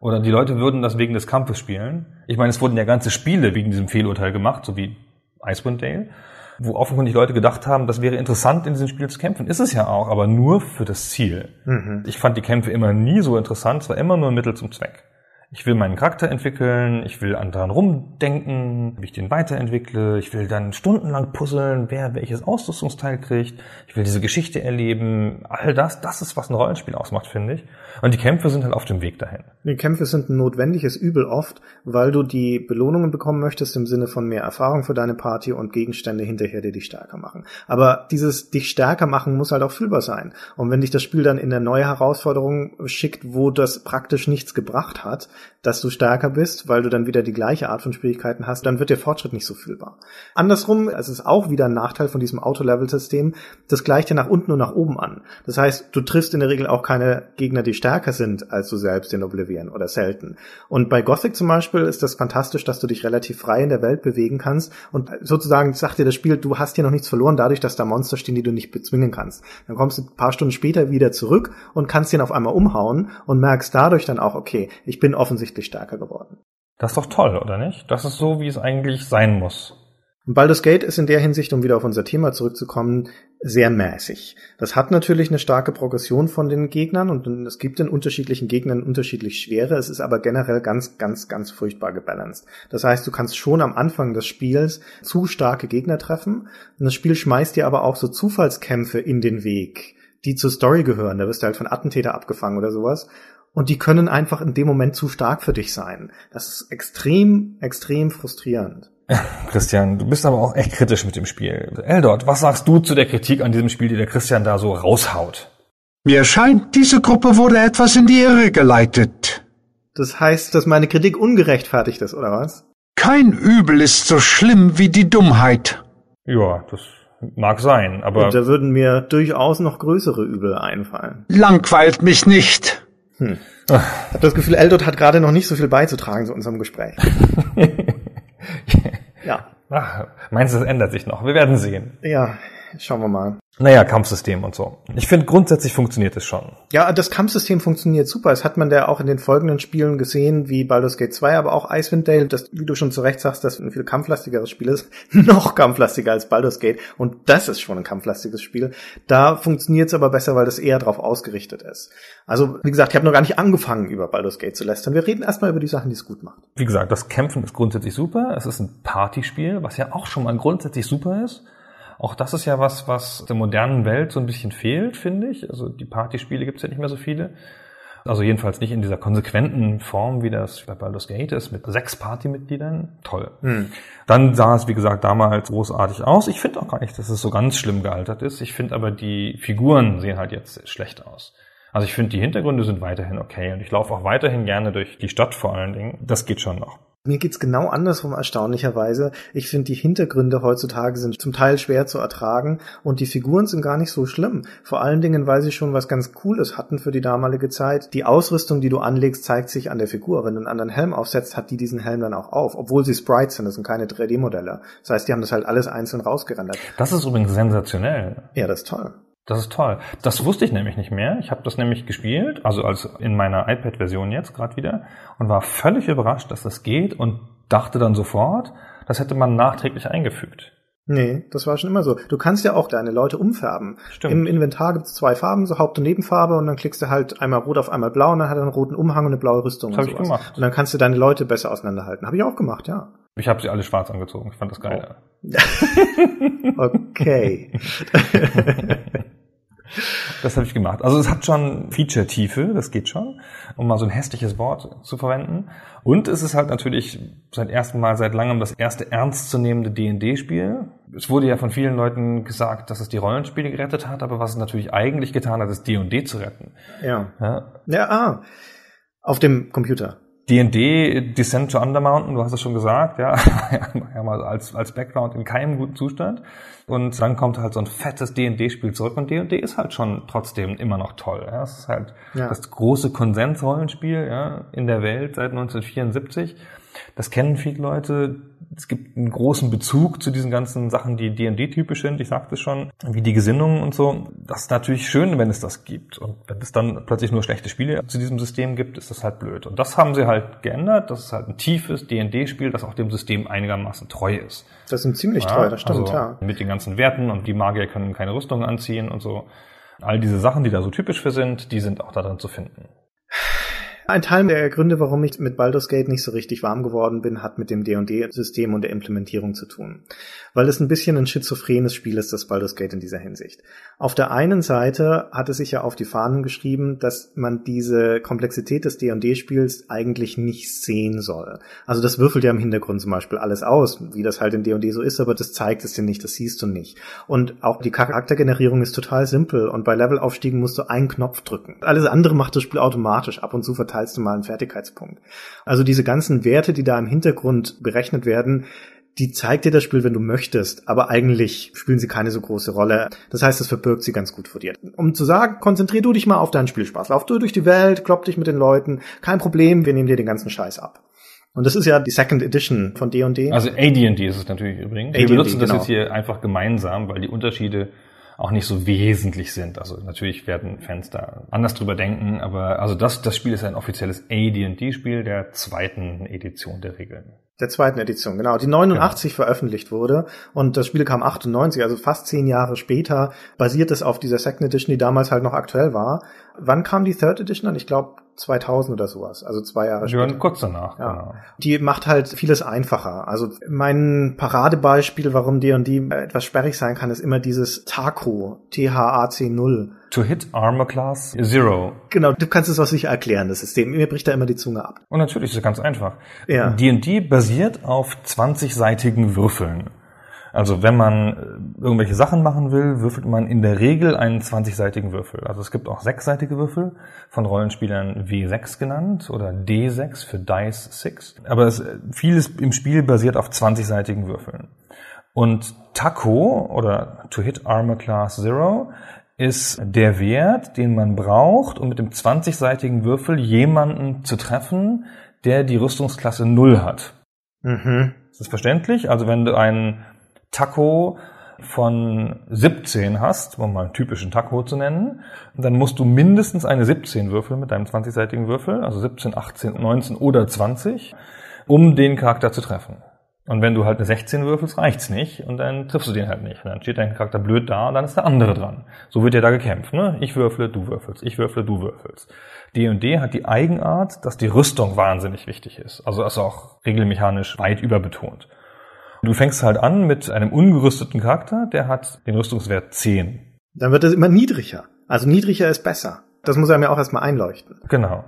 Oder die Leute würden das wegen des Kampfes spielen. Ich meine, es wurden ja ganze Spiele wegen diesem Fehlurteil gemacht, so wie Icewind Dale, wo offenkundig Leute gedacht haben, das wäre interessant, in diesem Spiel zu kämpfen. Ist es ja auch, aber nur für das Ziel. Mhm. Ich fand die Kämpfe immer nie so interessant, es war immer nur ein Mittel zum Zweck. Ich will meinen Charakter entwickeln, ich will daran rumdenken, wie ich den weiterentwickle, ich will dann stundenlang puzzeln, wer welches Ausrüstungsteil kriegt, ich will diese Geschichte erleben, all das, das ist, was ein Rollenspiel ausmacht, finde ich. Und die Kämpfe sind halt auf dem Weg dahin. Die Kämpfe sind ein notwendiges Übel oft, weil du die Belohnungen bekommen möchtest im Sinne von mehr Erfahrung für deine Party und Gegenstände hinterher, die dich stärker machen. Aber dieses dich stärker machen muss halt auch fühlbar sein. Und wenn dich das Spiel dann in eine neue Herausforderung schickt, wo das praktisch nichts gebracht hat, dass du stärker bist, weil du dann wieder die gleiche Art von Schwierigkeiten hast, dann wird der Fortschritt nicht so fühlbar. Andersrum, es ist auch wieder ein Nachteil von diesem Auto-Level-System, das gleicht dir nach unten und nach oben an. Das heißt, du triffst in der Regel auch keine Gegner, die stärker sind als du selbst in Oblivion oder selten. Und bei Gothic zum Beispiel ist das fantastisch, dass du dich relativ frei in der Welt bewegen kannst und sozusagen sagt dir das Spiel, du hast hier noch nichts verloren, dadurch, dass da Monster stehen, die du nicht bezwingen kannst. Dann kommst du ein paar Stunden später wieder zurück und kannst den auf einmal umhauen und merkst dadurch dann auch, okay, ich bin offensichtlich stärker geworden. Das ist doch toll, oder nicht? Das ist so, wie es eigentlich sein muss. Baldur's Gate ist in der Hinsicht, um wieder auf unser Thema zurückzukommen, sehr mäßig. Das hat natürlich eine starke Progression von den Gegnern und es gibt in unterschiedlichen Gegnern unterschiedlich schwere. Es ist aber generell ganz, ganz, ganz furchtbar gebalanced. Das heißt, du kannst schon am Anfang des Spiels zu starke Gegner treffen und das Spiel schmeißt dir aber auch so Zufallskämpfe in den Weg, die zur Story gehören. Da wirst du halt von Attentäter abgefangen oder sowas. Und die können einfach in dem Moment zu stark für dich sein. Das ist extrem, extrem frustrierend. Christian, du bist aber auch echt kritisch mit dem Spiel. Eldoth, was sagst du zu der Kritik an diesem Spiel, die der Christian da so raushaut? Mir scheint, diese Gruppe wurde etwas in die Irre geleitet. Das heißt, dass meine Kritik ungerechtfertigt ist, oder was? Kein Übel ist so schlimm wie die Dummheit. Ja, das mag sein, aber... Und da würden mir durchaus noch größere Übel einfallen. Langweilt mich nicht. Hm. Ich habe das Gefühl, Eldoth hat gerade noch nicht so viel beizutragen zu unserem Gespräch. Ja. Ach, meinst du, das ändert sich noch? Wir werden sehen. Ja, schauen wir mal. Naja, Kampfsystem und so. Ich finde, grundsätzlich funktioniert es schon. Ja, das Kampfsystem funktioniert super. Das hat man ja auch in den folgenden Spielen gesehen, wie Baldur's Gate zwei, aber auch Icewind Dale, das, wie du schon zu Recht sagst, das ein viel kampflastigeres Spiel ist. Noch kampflastiger als Baldur's Gate. Und das ist schon ein kampflastiges Spiel. Da funktioniert es aber besser, weil das eher darauf ausgerichtet ist. Also, wie gesagt, ich habe noch gar nicht angefangen, über Baldur's Gate zu lästern. Wir reden erstmal über die Sachen, die es gut macht. Wie gesagt, das Kämpfen ist grundsätzlich super. Es ist ein Partyspiel, was ja auch schon mal grundsätzlich super ist. Auch das ist ja was, was der modernen Welt so ein bisschen fehlt, finde ich. Also die Partyspiele gibt's ja nicht mehr so viele. Also jedenfalls nicht in dieser konsequenten Form, wie das bei Baldur's Gate ist, mit sechs Partymitgliedern. Toll. Mhm. Dann sah es, wie gesagt, damals großartig aus. Ich finde auch gar nicht, dass es so ganz schlimm gealtert ist. Ich finde aber, die Figuren sehen halt jetzt schlecht aus. Also ich finde, die Hintergründe sind weiterhin okay. Und ich laufe auch weiterhin gerne durch die Stadt vor allen Dingen. Das geht schon noch. Mir geht's genau andersrum, erstaunlicherweise. Ich finde, die Hintergründe heutzutage sind zum Teil schwer zu ertragen und die Figuren sind gar nicht so schlimm. Vor allen Dingen, weil sie schon was ganz Cooles hatten für die damalige Zeit. Die Ausrüstung, die du anlegst, zeigt sich an der Figur. Wenn du einen anderen Helm aufsetzt, hat die diesen Helm dann auch auf. Obwohl sie Sprites sind, das sind keine drei D-Modelle. Das heißt, die haben das halt alles einzeln rausgerendert. Das ist übrigens sensationell. Ja, das ist toll. Das ist toll. Das wusste ich nämlich nicht mehr. Ich habe das nämlich gespielt, also als in meiner iPad-Version jetzt gerade wieder, und war völlig überrascht, dass das geht und dachte dann sofort, das hätte man nachträglich eingefügt. Nee, das war schon immer so. Du kannst ja auch deine Leute umfärben. Stimmt. Im Inventar gibt es zwei Farben, so Haupt- und Nebenfarbe, und dann klickst du halt einmal rot auf einmal blau und dann hat er einen roten Umhang und eine blaue Rüstung. Das habe ich gemacht. Und dann kannst du deine Leute besser auseinanderhalten. Habe ich auch gemacht, ja. Ich habe sie alle schwarz angezogen. Ich fand das geil. Oh. Okay. Das habe ich gemacht. Also es hat schon Feature-Tiefe, das geht schon, um mal so ein hässliches Wort zu verwenden. Und es ist halt natürlich seit ersten Mal seit langem das erste ernstzunehmende D und D-Spiel. Es wurde ja von vielen Leuten gesagt, dass es die Rollenspiele gerettet hat, aber was es natürlich eigentlich getan hat, ist D und D zu retten. Ja. Ja, ja, ah. Auf dem Computer. D und D, Descent to Undermountain, du hast es schon gesagt, ja, als, als Background in keinem guten Zustand. Und dann kommt halt so ein fettes D und D-Spiel zurück und D und D ist halt schon trotzdem immer noch toll. Ja. Es ist halt ja. das große Konsensrollenspiel ja, in der Welt seit neunzehnhundertvierundsiebzig. Das kennen viele Leute. Es gibt einen großen Bezug zu diesen ganzen Sachen, die D und D-typisch sind. Ich sagte schon, wie die Gesinnungen und so. Das ist natürlich schön, wenn es das gibt. Und wenn es dann plötzlich nur schlechte Spiele zu diesem System gibt, ist das halt blöd. Und das haben sie halt geändert. Das ist halt ein tiefes D und D-Spiel, das auch dem System einigermaßen treu ist. Das sind ziemlich ja, treu, das stimmt, also ja. Mit den ganzen Werten und die Magier können keine Rüstung anziehen und so. All diese Sachen, die da so typisch für sind, die sind auch da drin zu finden. Ein Teil der Gründe, warum ich mit Baldur's Gate nicht so richtig warm geworden bin, hat mit dem D und D-System und der Implementierung zu tun. Weil es ein bisschen ein schizophrenes Spiel ist, das Baldur's Gate in dieser Hinsicht. Auf der einen Seite hat es sich ja auf die Fahnen geschrieben, dass man diese Komplexität des D und D-Spiels eigentlich nicht sehen soll. Also das würfelt ja im Hintergrund zum Beispiel alles aus, wie das halt in D und D so ist, aber das zeigt es dir nicht, das siehst du nicht. Und auch die Charaktergenerierung ist total simpel und bei Levelaufstiegen musst du einen Knopf drücken. Alles andere macht das Spiel automatisch, ab und zu verteilt teilst du mal einen Fertigkeitspunkt. Also diese ganzen Werte, die da im Hintergrund berechnet werden, die zeigt dir das Spiel, wenn du möchtest, aber eigentlich spielen sie keine so große Rolle. Das heißt, das verbirgt sie ganz gut vor dir. Um zu sagen, konzentrier du dich mal auf deinen Spielspaß. Lauf du durch die Welt, klopp dich mit den Leuten. Kein Problem, wir nehmen dir den ganzen Scheiß ab. Und das ist ja die Second Edition von D und D. Also A D und D ist es natürlich übrigens. Wir benutzen das jetzt hier einfach gemeinsam, weil die Unterschiede auch nicht so wesentlich sind. Also natürlich werden Fans da anders drüber denken, aber also das das Spiel ist ein offizielles A D und D-Spiel der zweiten Edition der Regeln. Der zweiten Edition, genau, die neunundachtzig genau. veröffentlicht wurde und das Spiel kam achtundneunzig, also fast zehn Jahre später, basiert es auf dieser Second Edition, die damals halt noch aktuell war. Wann kam die Third Edition an? Ich glaube zweitausend oder sowas, also zwei Jahre später. Ja, kurz danach, ja. Genau. Die macht halt vieles einfacher. Also mein Paradebeispiel, warum D und D etwas sperrig sein kann, ist immer dieses THACO, T H A C null. To hit armor class zero. Genau, du kannst es was nicht erklären, das System. Mir bricht da immer die Zunge ab. Und natürlich ist es ganz einfach. Ja. D und D basiert auf zwanzigseitigen Würfeln. Also wenn man irgendwelche Sachen machen will, würfelt man in der Regel einen zwanzigseitigen Würfel. Also es gibt auch sechsseitige Würfel, von Rollenspielern W sechs genannt oder D sechs für Dice sechs. Aber es, vieles im Spiel basiert auf zwanzigseitigen Würfeln. Und THACO oder To Hit Armor Class Zero ist der Wert, den man braucht, um mit dem zwanzigseitigen Würfel jemanden zu treffen, der die Rüstungsklasse null hat. Mhm. Ist das verständlich? Also wenn du einen THACO von siebzehn hast, um mal einen typischen THACO zu nennen, dann musst du mindestens eine siebzehn würfeln mit deinem zwanzigseitigen Würfel, also siebzehn, achtzehn, neunzehn oder zwanzig, um den Charakter zu treffen. Und wenn du halt eine sechzehn würfelst, reicht's nicht und dann triffst du den halt nicht. Und dann steht dein Charakter blöd da und dann ist der andere dran. So wird ja da gekämpft, ne? Ich würfle, du würfelst, ich würfle, du würfelst. D und D hat die Eigenart, dass die Rüstung wahnsinnig wichtig ist. Also ist auch regelmechanisch weit überbetont. Du fängst halt an mit einem ungerüsteten Charakter, der hat den Rüstungswert zehn. Dann wird das immer niedriger. Also niedriger ist besser. Das muss er mir auch erstmal einleuchten. Genau.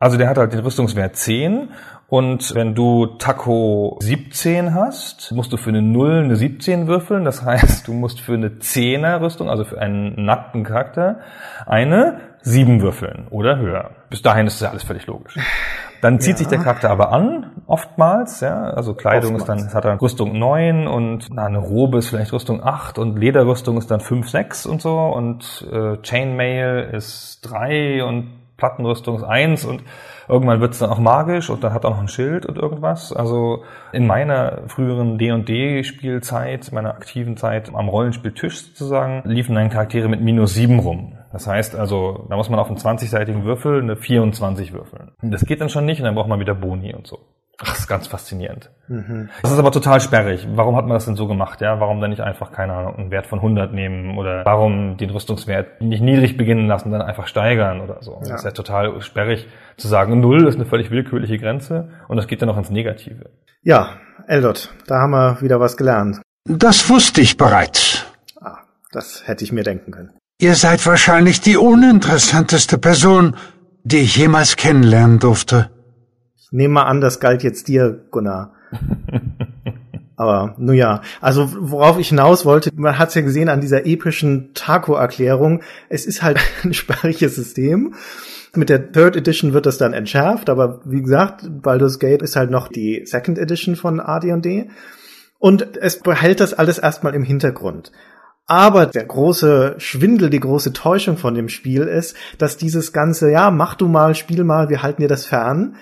Also der hat halt den Rüstungswert zehn und wenn du Taco siebzehn hast, musst du für eine null eine siebzehn würfeln. Das heißt, du musst für eine zehner Rüstung, also für einen nackten Charakter, eine sieben würfeln oder höher. Bis dahin ist das alles völlig logisch. Dann zieht ja. sich der Charakter aber an, oftmals, ja. Also Kleidung oftmals. ist dann, hat dann Rüstung neun und na, eine Robe ist vielleicht Rüstung acht und Lederrüstung ist dann fünf, sechs und so und äh, Chainmail ist drei und Plattenrüstung ist eins und irgendwann wird's dann auch magisch und dann hat er noch ein Schild und irgendwas. Also in meiner früheren D und D-Spielzeit, meiner aktiven Zeit am Rollenspieltisch sozusagen, liefen dann Charaktere mit minus sieben rum. Das heißt also, da muss man auf einen zwanzigseitigen Würfel eine vierundzwanzig würfeln. Das geht dann schon nicht und dann braucht man wieder Boni und so. Ach, das ist ganz faszinierend. Mhm. Das ist aber total sperrig. Warum hat man das denn so gemacht? Ja, warum dann nicht einfach, keine Ahnung, einen Wert von hundert nehmen? Oder warum den Rüstungswert nicht niedrig beginnen lassen, dann einfach steigern oder so? Ja. Das ist ja total sperrig zu sagen, null ist eine völlig willkürliche Grenze und das geht dann auch ins Negative. Ja, Eldoth, da haben wir wieder was gelernt. Das wusste ich bereits. Ah, das hätte ich mir denken können. Ihr seid wahrscheinlich die uninteressanteste Person, die ich jemals kennenlernen durfte. Nehmen wir an, das galt jetzt dir, Gunnar. Aber, nun ja. Also, worauf ich hinaus wollte, man hat's ja gesehen an dieser epischen Taco-Erklärung. Es ist halt ein sperriges System. Mit der Third Edition wird das dann entschärft. Aber wie gesagt, Baldur's Gate ist halt noch die Second Edition von A D und D. Und es behält das alles erstmal im Hintergrund. Aber der große Schwindel, die große Täuschung von dem Spiel ist, dass dieses ganze, ja, mach du mal, spiel mal, wir halten dir das fern,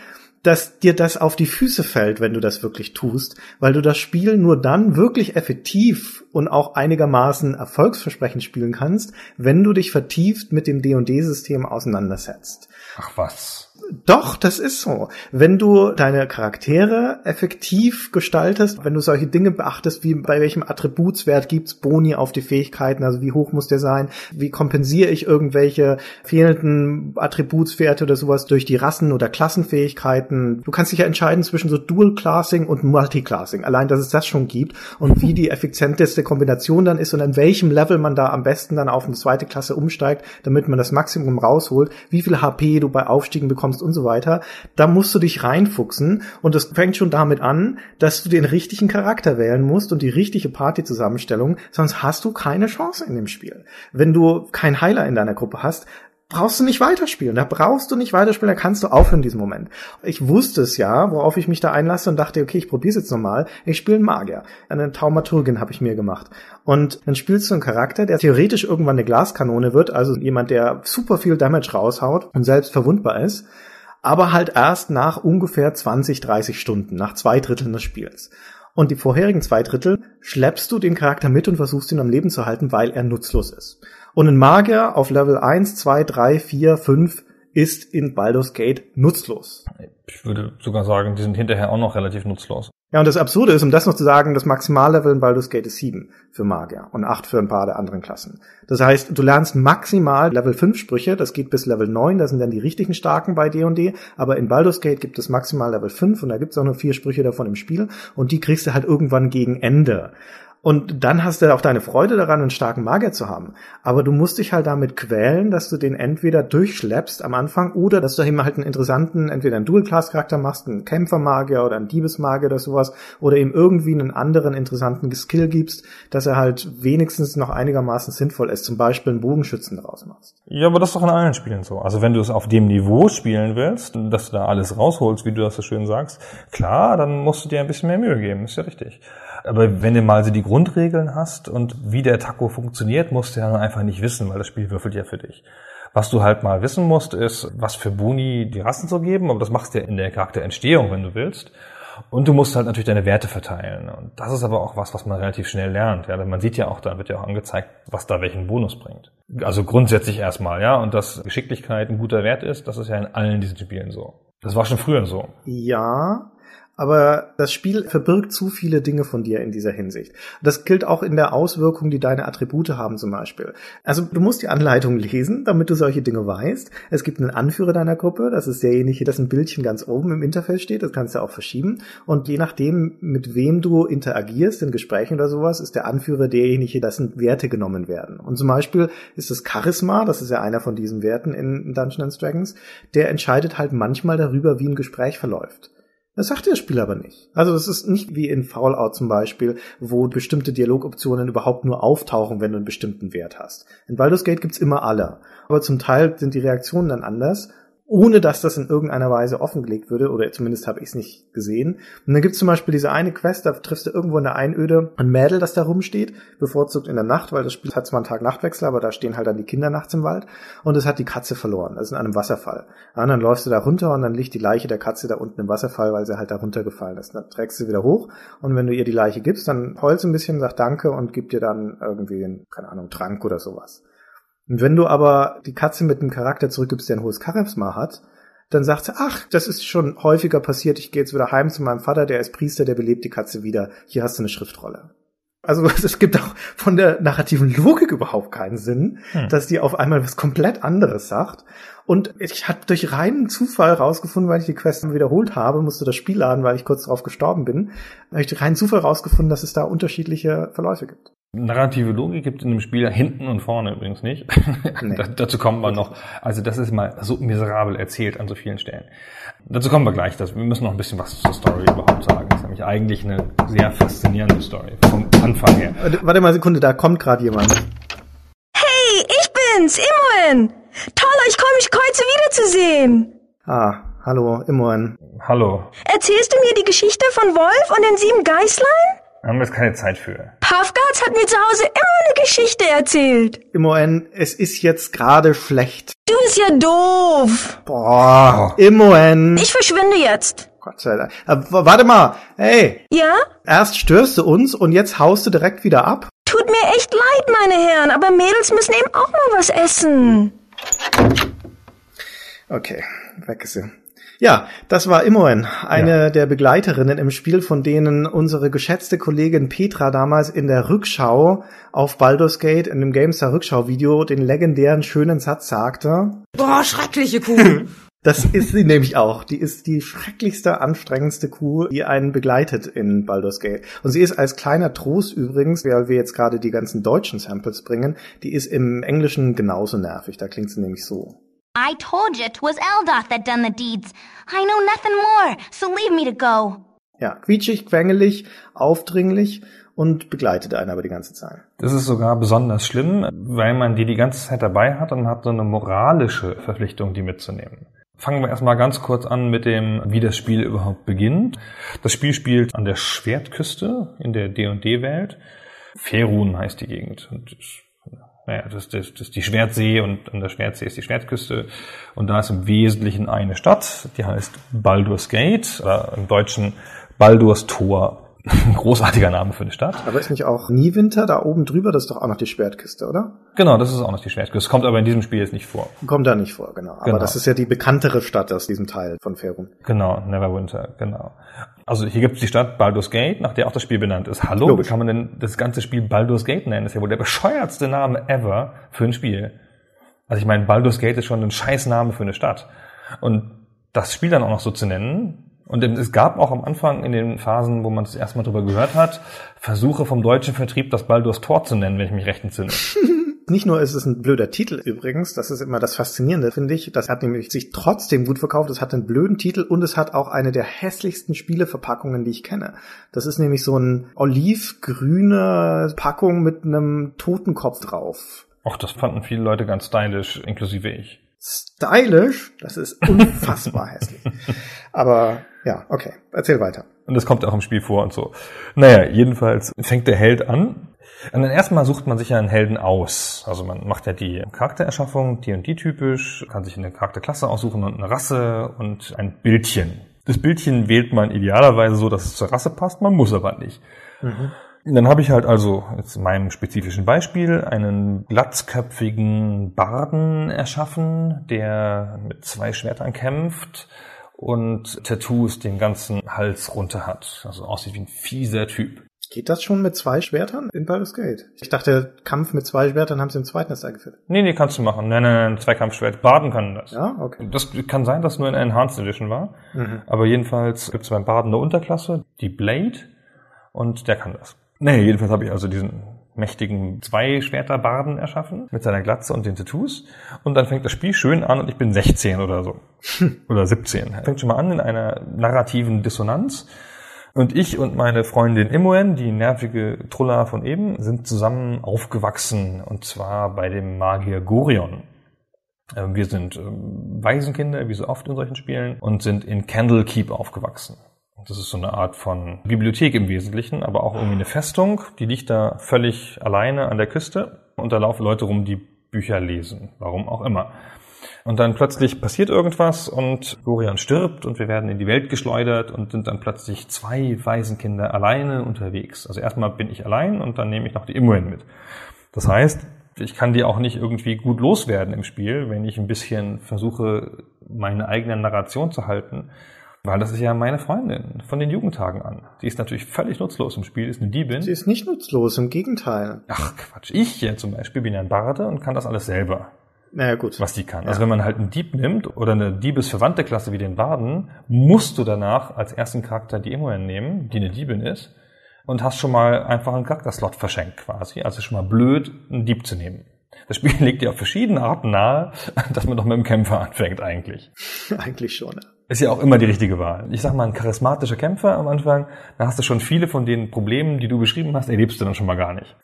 dass dir das auf die Füße fällt, wenn du das wirklich tust, weil du das Spiel nur dann wirklich effektiv und auch einigermaßen erfolgsversprechend spielen kannst, wenn du dich vertieft mit dem D und D-System auseinandersetzt. Ach was. Doch, das ist so. Wenn du deine Charaktere effektiv gestaltest, wenn du solche Dinge beachtest, wie bei welchem Attributswert gibt's Boni auf die Fähigkeiten, also wie hoch muss der sein, wie kompensiere ich irgendwelche fehlenden Attributswerte oder sowas durch die Rassen- oder Klassenfähigkeiten. Du kannst dich ja entscheiden zwischen so Dual-Classing und Multiclassing, allein, dass es das schon gibt und wie die effizienteste Kombination dann ist und an welchem Level man da am besten dann auf eine zweite Klasse umsteigt, damit man das Maximum rausholt, wie viel H P du bei Aufstiegen bekommst und so weiter, da musst du dich reinfuchsen und das fängt schon damit an, dass du den richtigen Charakter wählen musst und die richtige Partyzusammenstellung, sonst hast du keine Chance in dem Spiel. Wenn du keinen Heiler in deiner Gruppe hast, brauchst du nicht weiterspielen, da brauchst du nicht weiterspielen, da kannst du aufhören in diesem Moment. Ich wusste es ja, worauf ich mich da einlasse und dachte, okay, ich probier's jetzt nochmal, ich spiele einen Magier. Eine Taumaturgin habe ich mir gemacht. Und dann spielst du einen Charakter, der theoretisch irgendwann eine Glaskanone wird, also jemand, der super viel Damage raushaut und selbst verwundbar ist, aber halt erst nach ungefähr zwanzig, dreißig Stunden, nach zwei Dritteln des Spiels. Und die vorherigen zwei Drittel schleppst du den Charakter mit und versuchst ihn am Leben zu halten, weil er nutzlos ist. Und ein Magier auf Level eins, zwei, drei, vier, fünf ist in Baldur's Gate nutzlos. Ich würde sogar sagen, die sind hinterher auch noch relativ nutzlos. Ja, und das Absurde ist, um das noch zu sagen, das Maximallevel in Baldur's Gate ist sieben für Magier und acht für ein paar der anderen Klassen. Das heißt, du lernst maximal Level fünf Sprüche, das geht bis Level neun, da sind dann die richtigen Starken bei D und D, aber in Baldur's Gate gibt es maximal Level fünf und da gibt es auch nur vier Sprüche davon im Spiel und die kriegst du halt irgendwann gegen Ende. Und dann hast du auch deine Freude daran, einen starken Magier zu haben. Aber du musst dich halt damit quälen, dass du den entweder durchschleppst am Anfang oder dass du eben halt einen interessanten, entweder einen Dual-Class-Charakter machst, einen Kämpfermagier oder einen Diebesmagier oder sowas oder eben irgendwie einen anderen interessanten Skill gibst, dass er halt wenigstens noch einigermaßen sinnvoll ist. Zum Beispiel einen Bogenschützen daraus machst. Ja, aber das ist doch in allen Spielen so. Also wenn du es auf dem Niveau spielen willst, dass du da alles rausholst, wie du das so schön sagst, klar, dann musst du dir ein bisschen mehr Mühe geben. Ist ja richtig. Aber wenn du mal so die Grundregeln hast und wie der Taco funktioniert, musst du ja einfach nicht wissen, weil das Spiel würfelt ja für dich. Was du halt mal wissen musst, ist, was für Boni die Rassen zu geben, aber das machst du ja in der Charakterentstehung, wenn du willst. Und du musst halt natürlich deine Werte verteilen. Und das ist aber auch was, was man relativ schnell lernt. Ja, denn man sieht ja auch, da wird ja auch angezeigt, was da welchen Bonus bringt. Also grundsätzlich erstmal, ja. Und dass Geschicklichkeit ein guter Wert ist, das ist ja in allen diesen Spielen so. Das war schon früher so. Ja. Aber das Spiel verbirgt zu viele Dinge von dir in dieser Hinsicht. Das gilt auch in der Auswirkung, die deine Attribute haben zum Beispiel. Also du musst die Anleitung lesen, damit du solche Dinge weißt. Es gibt einen Anführer deiner Gruppe, das ist derjenige, dessen Bildchen ganz oben im Interface steht, das kannst du auch verschieben. Und je nachdem, mit wem du interagierst, in Gesprächen oder sowas, ist der Anführer derjenige, dessen Werte genommen werden. Und zum Beispiel ist das Charisma, das ist ja einer von diesen Werten in Dungeons and Dragons, der entscheidet halt manchmal darüber, wie ein Gespräch verläuft. Das sagt der Spieler aber nicht. Also das ist nicht wie in Fallout zum Beispiel, wo bestimmte Dialogoptionen überhaupt nur auftauchen, wenn du einen bestimmten Wert hast. In Baldur's Gate gibt's immer alle. Aber zum Teil sind die Reaktionen dann anders, ohne dass das in irgendeiner Weise offengelegt würde, oder zumindest habe ich es nicht gesehen. Und dann gibt's zum Beispiel diese eine Quest, da triffst du irgendwo in der Einöde ein Mädel, das da rumsteht, bevorzugt in der Nacht, weil das Spiel hat zwar einen Tag-Nachtwechsel, aber da stehen halt dann die Kinder nachts im Wald, und es hat die Katze verloren, das ist in einem Wasserfall. Und dann läufst du da runter und dann liegt die Leiche der Katze da unten im Wasserfall, weil sie halt da runtergefallen ist. Dann trägst du sie wieder hoch, und wenn du ihr die Leiche gibst, dann heulst du ein bisschen, sagt Danke und gibt dir dann irgendwie einen, keine Ahnung, Trank oder sowas. Und wenn du aber die Katze mit einem Charakter zurückgibst, der ein hohes Charisma hat, dann sagt sie, ach, das ist schon häufiger passiert, ich gehe jetzt wieder heim zu meinem Vater, der ist Priester, der belebt die Katze wieder, hier hast du eine Schriftrolle. Also es gibt auch von der narrativen Logik überhaupt keinen Sinn, hm. dass die auf einmal was komplett anderes sagt. Und ich habe durch reinen Zufall rausgefunden, weil ich die Quest wiederholt habe, musste das Spiel laden, weil ich kurz darauf gestorben bin, habe ich durch reinen Zufall rausgefunden, dass es da unterschiedliche Verläufe gibt. Narrative Logik gibt es in dem Spiel hinten und vorne übrigens nicht. Nee. da, dazu kommen wir noch. Also das ist mal so miserabel erzählt an so vielen Stellen. Dazu kommen wir gleich. Das, wir müssen noch ein bisschen was zur Story überhaupt sagen. Das ist nämlich eigentlich eine sehr faszinierende Story vom Anfang her. Warte mal eine Sekunde, da kommt gerade jemand. Hey, ich bin's, Imoen. Toll, euch komisch Kreuze wiederzusehen. Ah, hallo, Imoen. Hallo. Erzählst du mir die Geschichte von Wolf und den sieben Geißlein? Haben wir jetzt keine Zeit für. Puffguards hat mir zu Hause immer eine Geschichte erzählt. Imoen, es ist jetzt gerade schlecht. Du bist ja doof. Boah, Imoen. Ich verschwinde jetzt. Gott sei Dank. Äh, warte mal, hey. Ja? Erst störst du uns und jetzt haust du direkt wieder ab? Tut mir echt leid, meine Herren, aber Mädels müssen eben auch mal was essen. Okay, weg ist sie. Ja, das war Imoen, eine ja. der Begleiterinnen im Spiel, von denen unsere geschätzte Kollegin Petra damals in der Rückschau auf Baldur's Gate, in dem GameStar-Rückschau-Video, den legendären schönen Satz sagte. Boah, schreckliche Kuh. Das ist sie nämlich auch. Die ist die schrecklichste, anstrengendste Kuh, die einen begleitet in Baldur's Gate. Und sie ist als kleiner Trost übrigens, weil wir jetzt gerade die ganzen deutschen Samples bringen, die ist im Englischen genauso nervig. Da klingt sie nämlich so. I told you it was Eldoth that done the deeds. I know nothing more, so leave me to go. Ja, quietschig, quengelig, aufdringlich und begleitet einen aber die ganze Zeit. Das ist sogar besonders schlimm, weil man die die ganze Zeit dabei hat und hat so eine moralische Verpflichtung, die mitzunehmen. Fangen wir erstmal ganz kurz an mit dem, wie das Spiel überhaupt beginnt. Das Spiel spielt an der Schwertküste in der D und D-Welt. Faerûn heißt die Gegend und naja, das, das, das ist die Schwertsee und an der Schwertsee ist die Schwertküste. Und da ist im Wesentlichen eine Stadt, die heißt Baldur's Gate, oder im Deutschen Baldur's Tor. Großartiger Name für eine Stadt. Aber ist nicht auch Neverwinter da oben drüber? Das ist doch auch noch die Schwertküste, oder? Genau, das ist auch noch die Schwertküste. Kommt aber in diesem Spiel jetzt nicht vor. Kommt da nicht vor, genau. Aber genau. Das ist ja die bekanntere Stadt aus diesem Teil von Faerûn. Genau, Neverwinter, genau. Also hier gibt es die Stadt Baldur's Gate, nach der auch das Spiel benannt ist. Hallo, logisch. Wie kann man denn das ganze Spiel Baldur's Gate nennen? Das ist ja wohl der bescheuertste Name ever für ein Spiel. Also ich meine, Baldur's Gate ist schon ein Scheißname für eine Stadt. Und das Spiel dann auch noch so zu nennen... Und es gab auch am Anfang in den Phasen, wo man es erstmal drüber gehört hat, Versuche vom deutschen Vertrieb, das Baldur's Tor zu nennen, wenn ich mich recht entsinne. Nicht nur ist es ein blöder Titel übrigens, das ist immer das Faszinierende, finde ich. Das hat nämlich sich trotzdem gut verkauft, es hat einen blöden Titel und es hat auch eine der hässlichsten Spieleverpackungen, die ich kenne. Das ist nämlich so eine olivgrüne Packung mit einem Totenkopf drauf. Och, das fanden viele Leute ganz stylisch, inklusive ich. Stylisch? Das ist unfassbar hässlich. Aber ja, okay, erzähl weiter. Und das kommt auch im Spiel vor und so. Naja, jedenfalls fängt der Held an. Und dann erstmal sucht man sich ja einen Helden aus. Also man macht ja die Charaktererschaffung, die und die typisch, kann sich eine Charakterklasse aussuchen und eine Rasse und ein Bildchen. Das Bildchen wählt man idealerweise so, dass es zur Rasse passt, man muss aber nicht. Mhm. Dann habe ich halt also jetzt in meinem spezifischen Beispiel einen glatzköpfigen Barden erschaffen, der mit zwei Schwertern kämpft und Tattoos den ganzen Hals runter hat. Also aussieht wie ein fieser Typ. Geht das schon mit zwei Schwertern in Baldur's Gate? Ich dachte, Kampf mit zwei Schwertern haben sie im zweiten erst eingeführt. Nee, nee, kannst du machen. Nein, nein, nein, Zweikampfschwert. Baden kann das. Ja, okay. Das kann sein, dass nur in einer Enhanced Edition war. Mhm. Aber jedenfalls gibt es beim Baden eine Unterklasse, die Blade, und der kann das. Nee, jedenfalls habe ich also diesen mächtigen Zwei-Schwerter-Barden erschaffen, mit seiner Glatze und den Tattoos. Und dann fängt das Spiel schön an und ich bin sechzehn oder so. Oder siebzehn. Fängt schon mal an in einer narrativen Dissonanz. Und ich und meine Freundin Imoen, die nervige Trulla von eben, sind zusammen aufgewachsen, und zwar bei dem Magier Gorion. Wir sind Waisenkinder, wie so oft in solchen Spielen, und sind in Candlekeep aufgewachsen. Das ist so eine Art von Bibliothek im Wesentlichen, aber auch irgendwie eine Festung. Die liegt da völlig alleine an der Küste, und da laufen Leute rum, die Bücher lesen, warum auch immer. Und dann plötzlich passiert irgendwas und Gorion stirbt und wir werden in die Welt geschleudert und sind dann plötzlich zwei Waisenkinder alleine unterwegs. Also erstmal bin ich allein und dann nehme ich noch die Imoen mit. Das heißt, ich kann die auch nicht irgendwie gut loswerden im Spiel, wenn ich ein bisschen versuche, meine eigene Narration zu halten. Weil das ist ja meine Freundin von den Jugendtagen an. Die ist natürlich völlig nutzlos im Spiel, ist eine Diebin. Sie ist nicht nutzlos, im Gegenteil. Ach Quatsch, ich ja zum Beispiel bin ja ein Barde und kann das alles selber. Naja, gut. Was die kann. Ja. Also wenn man halt einen Dieb nimmt oder eine diebesverwandte Klasse wie den Barden, musst du danach als ersten Charakter die Imoen nehmen, die eine Diebin ist, und hast schon mal einfach einen Charakterslot verschenkt quasi. Also schon mal blöd, einen Dieb zu nehmen. Das Spiel legt dir auf verschiedene Arten nahe, dass man doch mit dem Kämpfer anfängt eigentlich. Eigentlich schon. Ist ja auch immer die richtige Wahl. Ich sag mal, ein charismatischer Kämpfer am Anfang, da hast du schon viele von den Problemen, die du beschrieben hast, erlebst du dann schon mal gar nicht.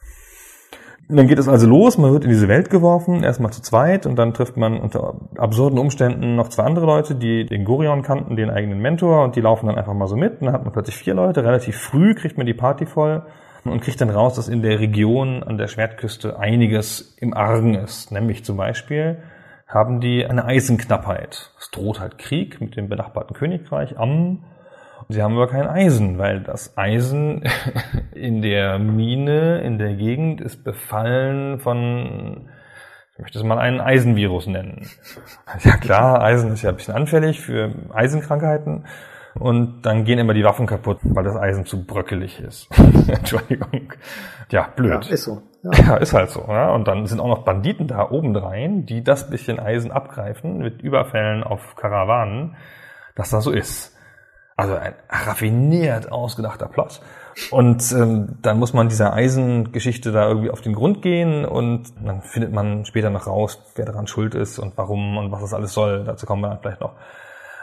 Und dann geht es also los, man wird in diese Welt geworfen, erstmal zu zweit, und dann trifft man unter absurden Umständen noch zwei andere Leute, die den Gorion kannten, den eigenen Mentor, und die laufen dann einfach mal so mit, und dann hat man plötzlich vier Leute, relativ früh kriegt man die Party voll und kriegt dann raus, dass in der Region an der Schwertküste einiges im Argen ist. Nämlich zum Beispiel haben die eine Eisenknappheit. Es droht halt Krieg mit dem benachbarten Königreich am... Sie haben aber kein Eisen, weil das Eisen in der Mine, in der Gegend, ist befallen von, ich möchte es mal einen Eisenvirus nennen. Ja klar, Eisen ist ja ein bisschen anfällig für Eisenkrankheiten. Und dann gehen immer die Waffen kaputt, weil das Eisen zu bröckelig ist. Entschuldigung. Ja, blöd. Ja, ist so. Ja, ja ist halt so. Ja? Und dann sind auch noch Banditen da obendrein, die das bisschen Eisen abgreifen mit Überfällen auf Karawanen, dass das so ist. Also ein raffiniert ausgedachter Plot. Und ähm, dann muss man dieser Eisengeschichte da irgendwie auf den Grund gehen, und dann findet man später noch raus, wer daran schuld ist und warum und was das alles soll. Dazu kommen wir dann vielleicht noch.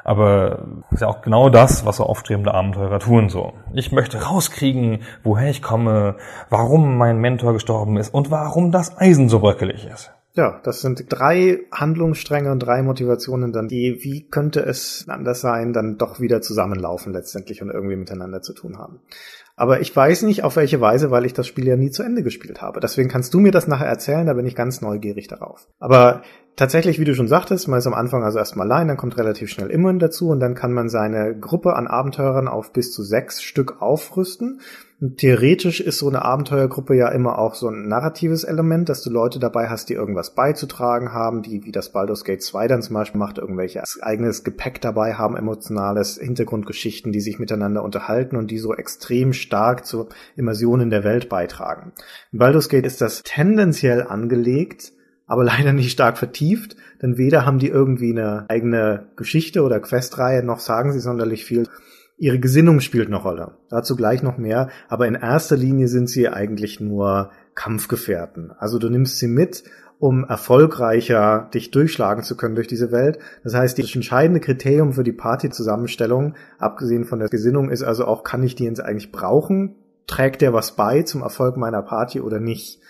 Aber das ist ja auch genau das, was so aufstrebende Abenteurer tun. So, ich möchte rauskriegen, woher ich komme, warum mein Mentor gestorben ist und warum das Eisen so bröckelig ist. Ja, das sind drei Handlungsstränge und drei Motivationen dann, die, wie könnte es anders sein, dann doch wieder zusammenlaufen letztendlich und irgendwie miteinander zu tun haben. Aber ich weiß nicht, auf welche Weise, weil ich das Spiel ja nie zu Ende gespielt habe. Deswegen kannst du mir das nachher erzählen, da bin ich ganz neugierig darauf. Aber tatsächlich, wie du schon sagtest, man ist am Anfang also erstmal allein, dann kommt relativ schnell Imoen dazu, und dann kann man seine Gruppe an Abenteurern auf bis zu sechs Stück aufrüsten. Und theoretisch ist so eine Abenteuergruppe ja immer auch so ein narratives Element, dass du Leute dabei hast, die irgendwas beizutragen haben, die, wie das Baldur's Gate zwei dann zum Beispiel macht, irgendwelches eigenes Gepäck dabei haben, emotionales, Hintergrundgeschichten, die sich miteinander unterhalten und die so extrem stark zur Immersion in der Welt beitragen. In Baldur's Gate ist das tendenziell angelegt, aber leider nicht stark vertieft, denn weder haben die irgendwie eine eigene Geschichte oder Questreihe, noch sagen sie sonderlich viel. Ihre Gesinnung spielt eine Rolle. Dazu gleich noch mehr, aber in erster Linie sind sie eigentlich nur Kampfgefährten. Also du nimmst sie mit, um erfolgreicher dich durchschlagen zu können durch diese Welt. Das heißt, das entscheidende Kriterium für die Partyzusammenstellung, abgesehen von der Gesinnung, ist also auch, kann ich die jetzt eigentlich brauchen? Trägt der was bei zum Erfolg meiner Party oder nicht?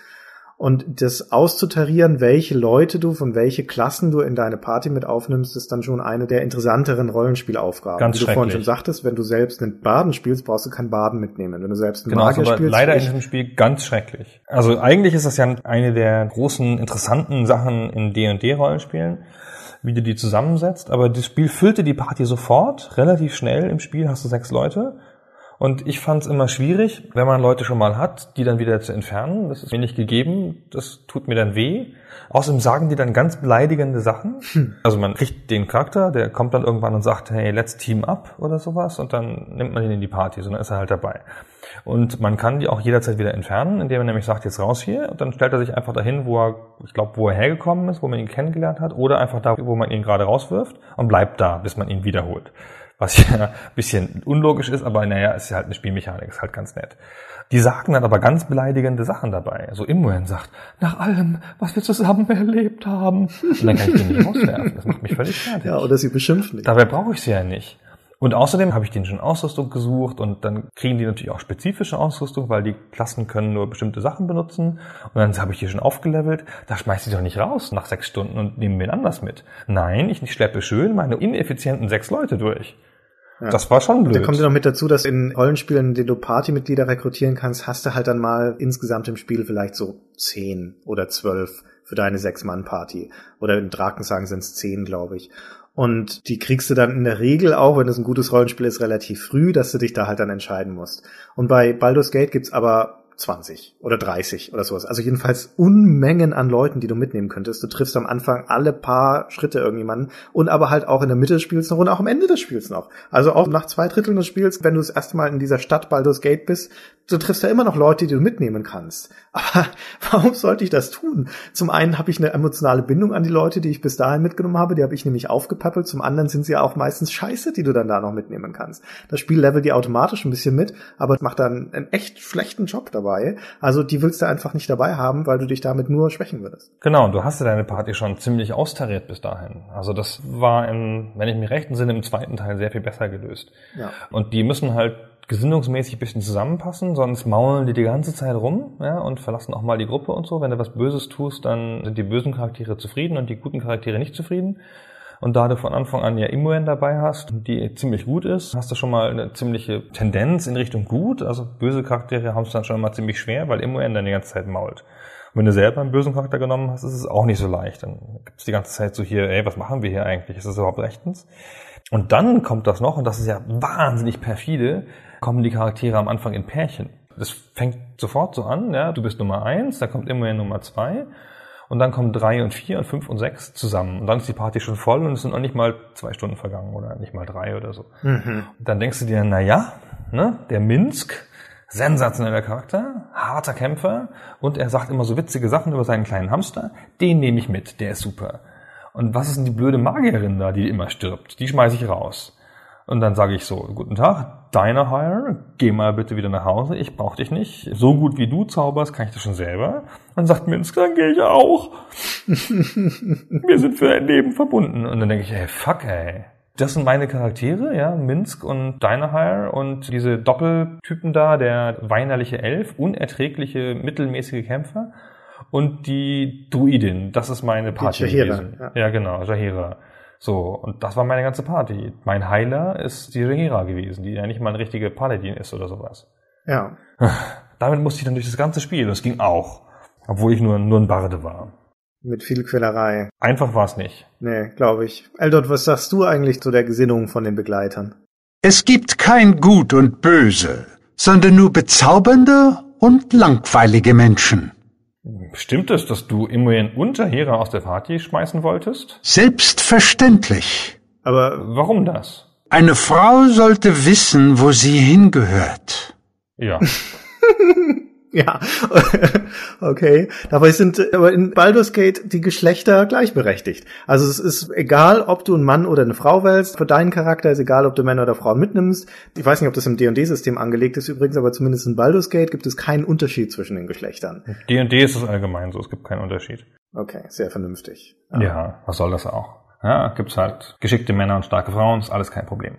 Und das auszutarieren, welche Leute du, von welche Klassen du in deine Party mit aufnimmst, ist dann schon eine der interessanteren Rollenspielaufgaben. Ganz schrecklich. Wie du vorhin schon sagtest, wenn du selbst einen Barden spielst, brauchst du keinen Barden mitnehmen. Wenn du selbst einen genau, Magier aber spielst... leider in diesem Spiel ganz schrecklich. Also eigentlich ist das ja eine der großen, interessanten Sachen in D und D-Rollenspielen, wie du die zusammensetzt. Aber das Spiel füllte die Party sofort, relativ schnell. Im Spiel hast du sechs Leute. Und ich fand es immer schwierig, wenn man Leute schon mal hat, die dann wieder zu entfernen. Das ist mir nicht gegeben, das tut mir dann weh. Außerdem sagen die dann ganz beleidigende Sachen. Hm. Also man kriegt den Charakter, der kommt dann irgendwann und sagt, hey, let's team up oder sowas. Und dann nimmt man ihn in die Party, sondern ist er halt dabei. Und man kann die auch jederzeit wieder entfernen, indem man nämlich sagt, jetzt raus hier. Und dann stellt er sich einfach dahin, wo er, ich glaube, wo er hergekommen ist, wo man ihn kennengelernt hat. Oder einfach da, wo man ihn gerade rauswirft und bleibt da, bis man ihn wiederholt. Was ja ein bisschen unlogisch ist, aber naja, ist ja halt eine Spielmechanik, ist halt ganz nett. Die sagen dann aber ganz beleidigende Sachen dabei. So Imoen sagt, nach allem, was wir zusammen erlebt haben. Und dann kann ich den nicht rauswerfen, das macht mich völlig fertig. Ja, oder sie beschimpfen mich. Dabei brauche ich sie ja nicht. Und außerdem habe ich denen schon Ausrüstung gesucht und dann kriegen die natürlich auch spezifische Ausrüstung, weil die Klassen können nur bestimmte Sachen benutzen. Und dann habe ich die schon aufgelevelt. Da schmeiß ich doch nicht raus nach sechs Stunden und nehme wen anders mit. Nein, ich schleppe schön meine ineffizienten sechs Leute durch. Ja. Das war schon blöd. Da kommt ja noch mit dazu, dass in Rollenspielen, in denen du Partymitglieder rekrutieren kannst, hast du halt dann mal insgesamt im Spiel vielleicht so zehn oder zwölf für deine Sechs-Mann-Party. Oder in Drakensang sind es zehn, glaube ich. Und die kriegst du dann in der Regel auch, wenn es ein gutes Rollenspiel ist, relativ früh, dass du dich da halt dann entscheiden musst. Und bei Baldur's Gate gibt's aber zwanzig oder dreißig oder sowas. Also jedenfalls Unmengen an Leuten, die du mitnehmen könntest. Du triffst am Anfang alle paar Schritte irgendjemanden und aber halt auch in der Mitte des Spiels noch und auch am Ende des Spiels noch. Also auch nach zwei Dritteln des Spiels, wenn du das erste Mal in dieser Stadt Baldur's Gate bist, du triffst ja immer noch Leute, die du mitnehmen kannst. Aber warum sollte ich das tun? Zum einen habe ich eine emotionale Bindung an die Leute, die ich bis dahin mitgenommen habe. Die habe ich nämlich aufgepappelt. Zum anderen sind sie ja auch meistens scheiße, die du dann da noch mitnehmen kannst. Das Spiel levelt dir automatisch ein bisschen mit, aber macht dann einen echt schlechten Job dabei. Also die willst du einfach nicht dabei haben, weil du dich damit nur schwächen würdest. Genau, und du hast ja deine Party schon ziemlich austariert bis dahin. Also das war, im, wenn ich mich recht entsinne, im zweiten Teil sehr viel besser gelöst. Ja. Und die müssen halt gesinnungsmäßig ein bisschen zusammenpassen, sonst maulen die die ganze Zeit rum, ja, und verlassen auch mal die Gruppe und so. Wenn du was Böses tust, dann sind die bösen Charaktere zufrieden und die guten Charaktere nicht zufrieden. Und da du von Anfang an ja Imoen dabei hast, die ziemlich gut ist, hast du schon mal eine ziemliche Tendenz in Richtung gut. Also böse Charaktere haben es dann schon mal ziemlich schwer, weil Imoen dann die ganze Zeit mault. Und wenn du selber einen bösen Charakter genommen hast, ist es auch nicht so leicht. Dann gibt es die ganze Zeit so hier, ey, was machen wir hier eigentlich? Ist das überhaupt rechtens? Und dann kommt das noch, und das ist ja wahnsinnig perfide, kommen die Charaktere am Anfang in Pärchen. Das fängt sofort so an, ja, du bist Nummer eins, da kommt Imoen Nummer zwei. Und dann kommen drei und vier und fünf und sechs zusammen. Und dann ist die Party schon voll und es sind noch nicht mal zwei Stunden vergangen oder nicht mal drei oder so. Mhm. Und dann denkst du dir, na ja, ne, der Minsc, sensationeller Charakter, harter Kämpfer und er sagt immer so witzige Sachen über seinen kleinen Hamster. Den nehme ich mit, der ist super. Und was ist denn die blöde Magierin da, die immer stirbt? Die schmeiße ich raus. Und dann sage ich so, guten Tag, Dynaheir, geh mal bitte wieder nach Hause, ich brauche dich nicht. So gut wie du zauberst, kann ich das schon selber. Dann sagt Minsc, dann gehe ich auch. Wir sind für ein Leben verbunden. Und dann denke ich, ey, fuck, ey. Das sind meine Charaktere, ja, Minsc und Dynaheir und diese Doppeltypen da, der weinerliche Elf, unerträgliche, mittelmäßige Kämpfer und die Druidin, das ist meine Party gewesen. Ja. ja, genau, Jaheira. So, und das war meine ganze Party. Mein Heiler ist die Jaheira gewesen, die ja nicht mal eine richtige Paladin ist oder sowas. Ja. Damit musste ich dann durch das ganze Spiel. Das ging auch. Obwohl ich nur, nur ein Barde war. Mit viel Quälerei. Einfach war es nicht. Nee, glaube ich. Eldoth, was sagst du eigentlich zu der Gesinnung von den Begleitern? Es gibt kein Gut und Böse, sondern nur bezaubernde und langweilige Menschen. Stimmt es, dass du Imoen und Jaheira aus der Party schmeißen wolltest? Selbstverständlich. Aber warum das? Eine Frau sollte wissen, wo sie hingehört. Ja. Ja, okay. Dabei sind aber in Baldur's Gate die Geschlechter gleichberechtigt. Also es ist egal, ob du einen Mann oder eine Frau wählst. Für deinen Charakter ist egal, ob du Männer oder Frauen mitnimmst. Ich weiß nicht, ob das im D und D-System angelegt ist übrigens, aber zumindest in Baldur's Gate gibt es keinen Unterschied zwischen den Geschlechtern. D und D ist es allgemein so, es gibt keinen Unterschied. Okay, sehr vernünftig. Ja, ja, was soll das auch? Ja, gibt's halt geschickte Männer und starke Frauen, ist alles kein Problem.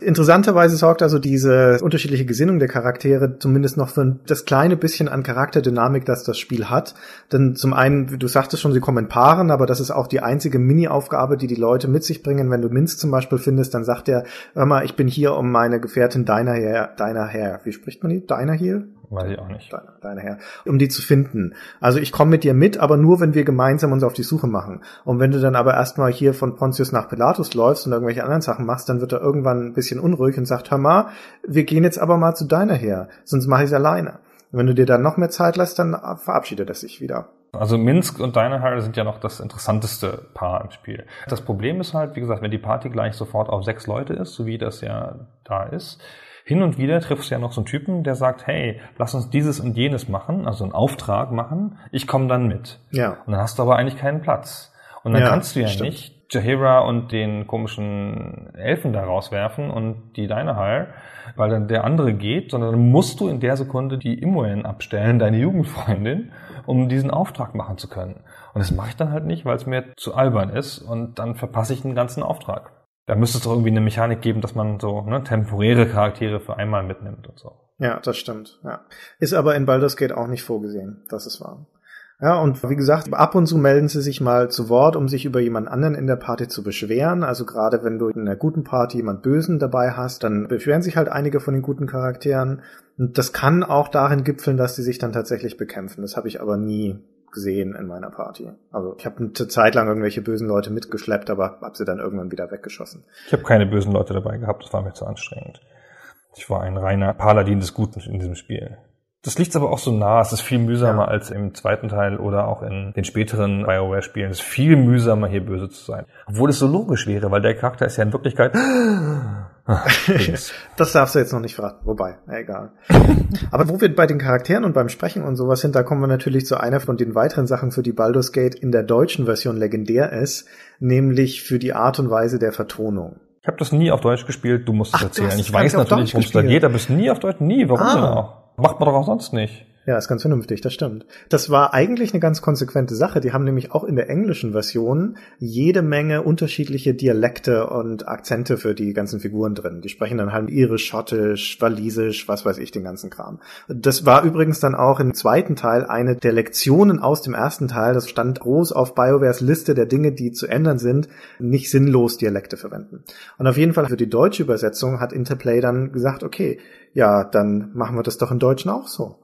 Interessanterweise sorgt also diese unterschiedliche Gesinnung der Charaktere zumindest noch für das kleine bisschen an Charakterdynamik, das das Spiel hat. Denn zum einen, du sagtest schon, sie kommen in Paaren, aber das ist auch die einzige Mini-Aufgabe, die die Leute mit sich bringen. Wenn du Minsc zum Beispiel findest, dann sagt er, hör mal, ich bin hier, um meine Gefährtin Dynaheir, Dynaheir, wie spricht man die? Dynaheir? Weiß ich auch nicht. Deine, deine Herr. Um die zu finden. Also ich komme mit dir mit, aber nur, wenn wir gemeinsam uns auf die Suche machen. Und wenn du dann aber erstmal hier von Pontius nach Pilatus läufst und irgendwelche anderen Sachen machst, dann wird er irgendwann ein bisschen unruhig und sagt, hör mal, wir gehen jetzt aber mal zu deiner Herr, sonst mache ich es alleine. Und wenn du dir dann noch mehr Zeit lässt, dann verabschiedet er sich wieder. Also Minsc und Dynaheir sind ja noch das interessanteste Paar im Spiel. Das Problem ist halt, wie gesagt, wenn die Party gleich sofort auf sechs Leute ist, so wie das ja da ist, hin und wieder triffst du ja noch so einen Typen, der sagt, hey, lass uns dieses und jenes machen, also einen Auftrag machen, ich komme dann mit. Ja. Und dann hast du aber eigentlich keinen Platz. Und dann ja, kannst du ja stimmt. nicht Jaheira und den komischen Elfen da rauswerfen und die Dynaheir, weil dann der andere geht, sondern dann musst du in der Sekunde die Imoen abstellen, deine Jugendfreundin, um diesen Auftrag machen zu können. Und das mache ich dann halt nicht, weil es mir zu albern ist und dann verpasse ich den ganzen Auftrag. Da müsste es doch irgendwie eine Mechanik geben, dass man so ne, temporäre Charaktere für einmal mitnimmt und so. Ja, das stimmt. Ja. Ist aber in Baldur's Gate auch nicht vorgesehen. Das ist wahr. Ja, und wie gesagt, ab und zu melden sie sich mal zu Wort, um sich über jemand anderen in der Party zu beschweren. Also gerade wenn du in einer guten Party jemand Bösen dabei hast, dann beschweren sich halt einige von den guten Charakteren. Und das kann auch darin gipfeln, dass sie sich dann tatsächlich bekämpfen. Das habe ich aber nie gesehen in meiner Party. Also ich habe eine Zeit lang irgendwelche bösen Leute mitgeschleppt, aber habe sie dann irgendwann wieder weggeschossen. Ich habe keine bösen Leute dabei gehabt, das war mir zu anstrengend. Ich war ein reiner Paladin des Guten in diesem Spiel. Das liegt aber auch so nah, es ist viel mühsamer ja. als im zweiten Teil oder auch in den späteren BioWare-Spielen. Es ist viel mühsamer, hier böse zu sein. Obwohl es so logisch wäre, weil der Charakter ist ja in Wirklichkeit... Das darfst du jetzt noch nicht verraten. Wobei, egal. Aber wo wir bei den Charakteren und beim Sprechen und sowas sind, da kommen wir natürlich zu einer von den weiteren Sachen, für die Baldur's Gate in der deutschen Version legendär ist, nämlich für die Art und Weise der Vertonung. Ich habe das nie auf Deutsch gespielt, du musst es Ach, erzählen. Ich weiß natürlich, worum es da geht, aber es nie auf Deutsch, nie. Warum denn ah. auch? Macht man doch auch sonst nicht. Ja, ist ganz vernünftig, das stimmt. Das war eigentlich eine ganz konsequente Sache. Die haben nämlich auch in der englischen Version jede Menge unterschiedliche Dialekte und Akzente für die ganzen Figuren drin. Die sprechen dann halt irisch, schottisch, walisisch, was weiß ich, den ganzen Kram. Das war übrigens dann auch im zweiten Teil eine der Lektionen aus dem ersten Teil. Das stand groß auf BioWares Liste der Dinge, die zu ändern sind, nicht sinnlos Dialekte verwenden. Und auf jeden Fall für die deutsche Übersetzung hat Interplay dann gesagt, okay, ja, dann machen wir das doch im Deutschen auch so.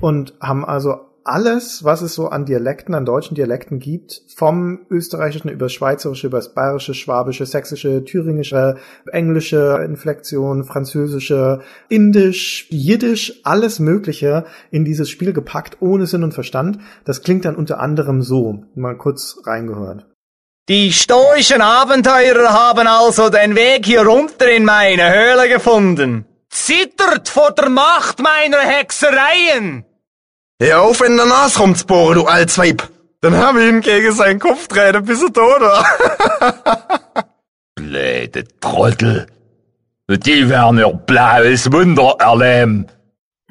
Und haben also alles, was es so an Dialekten, an deutschen Dialekten gibt, vom Österreichischen über das Schweizerische, über das Bayerische, Schwabische, Sächsische, Thüringische, Englische Inflektion, Französische, Indisch, Jiddisch, alles Mögliche in dieses Spiel gepackt, ohne Sinn und Verstand. Das klingt dann unter anderem so. Mal kurz reingehört. Die stoischen Abenteurer haben also den Weg hier runter in meine Höhle gefunden. Zittert vor der Macht meiner Hexereien! Hör auf, in der Nase rumzubohren, du Altsweib! Dann hab ich ihn gegen seinen Kopf treten, bis er tot war. Blöde Trottel. Die werden ihr blaues Wunder erleben.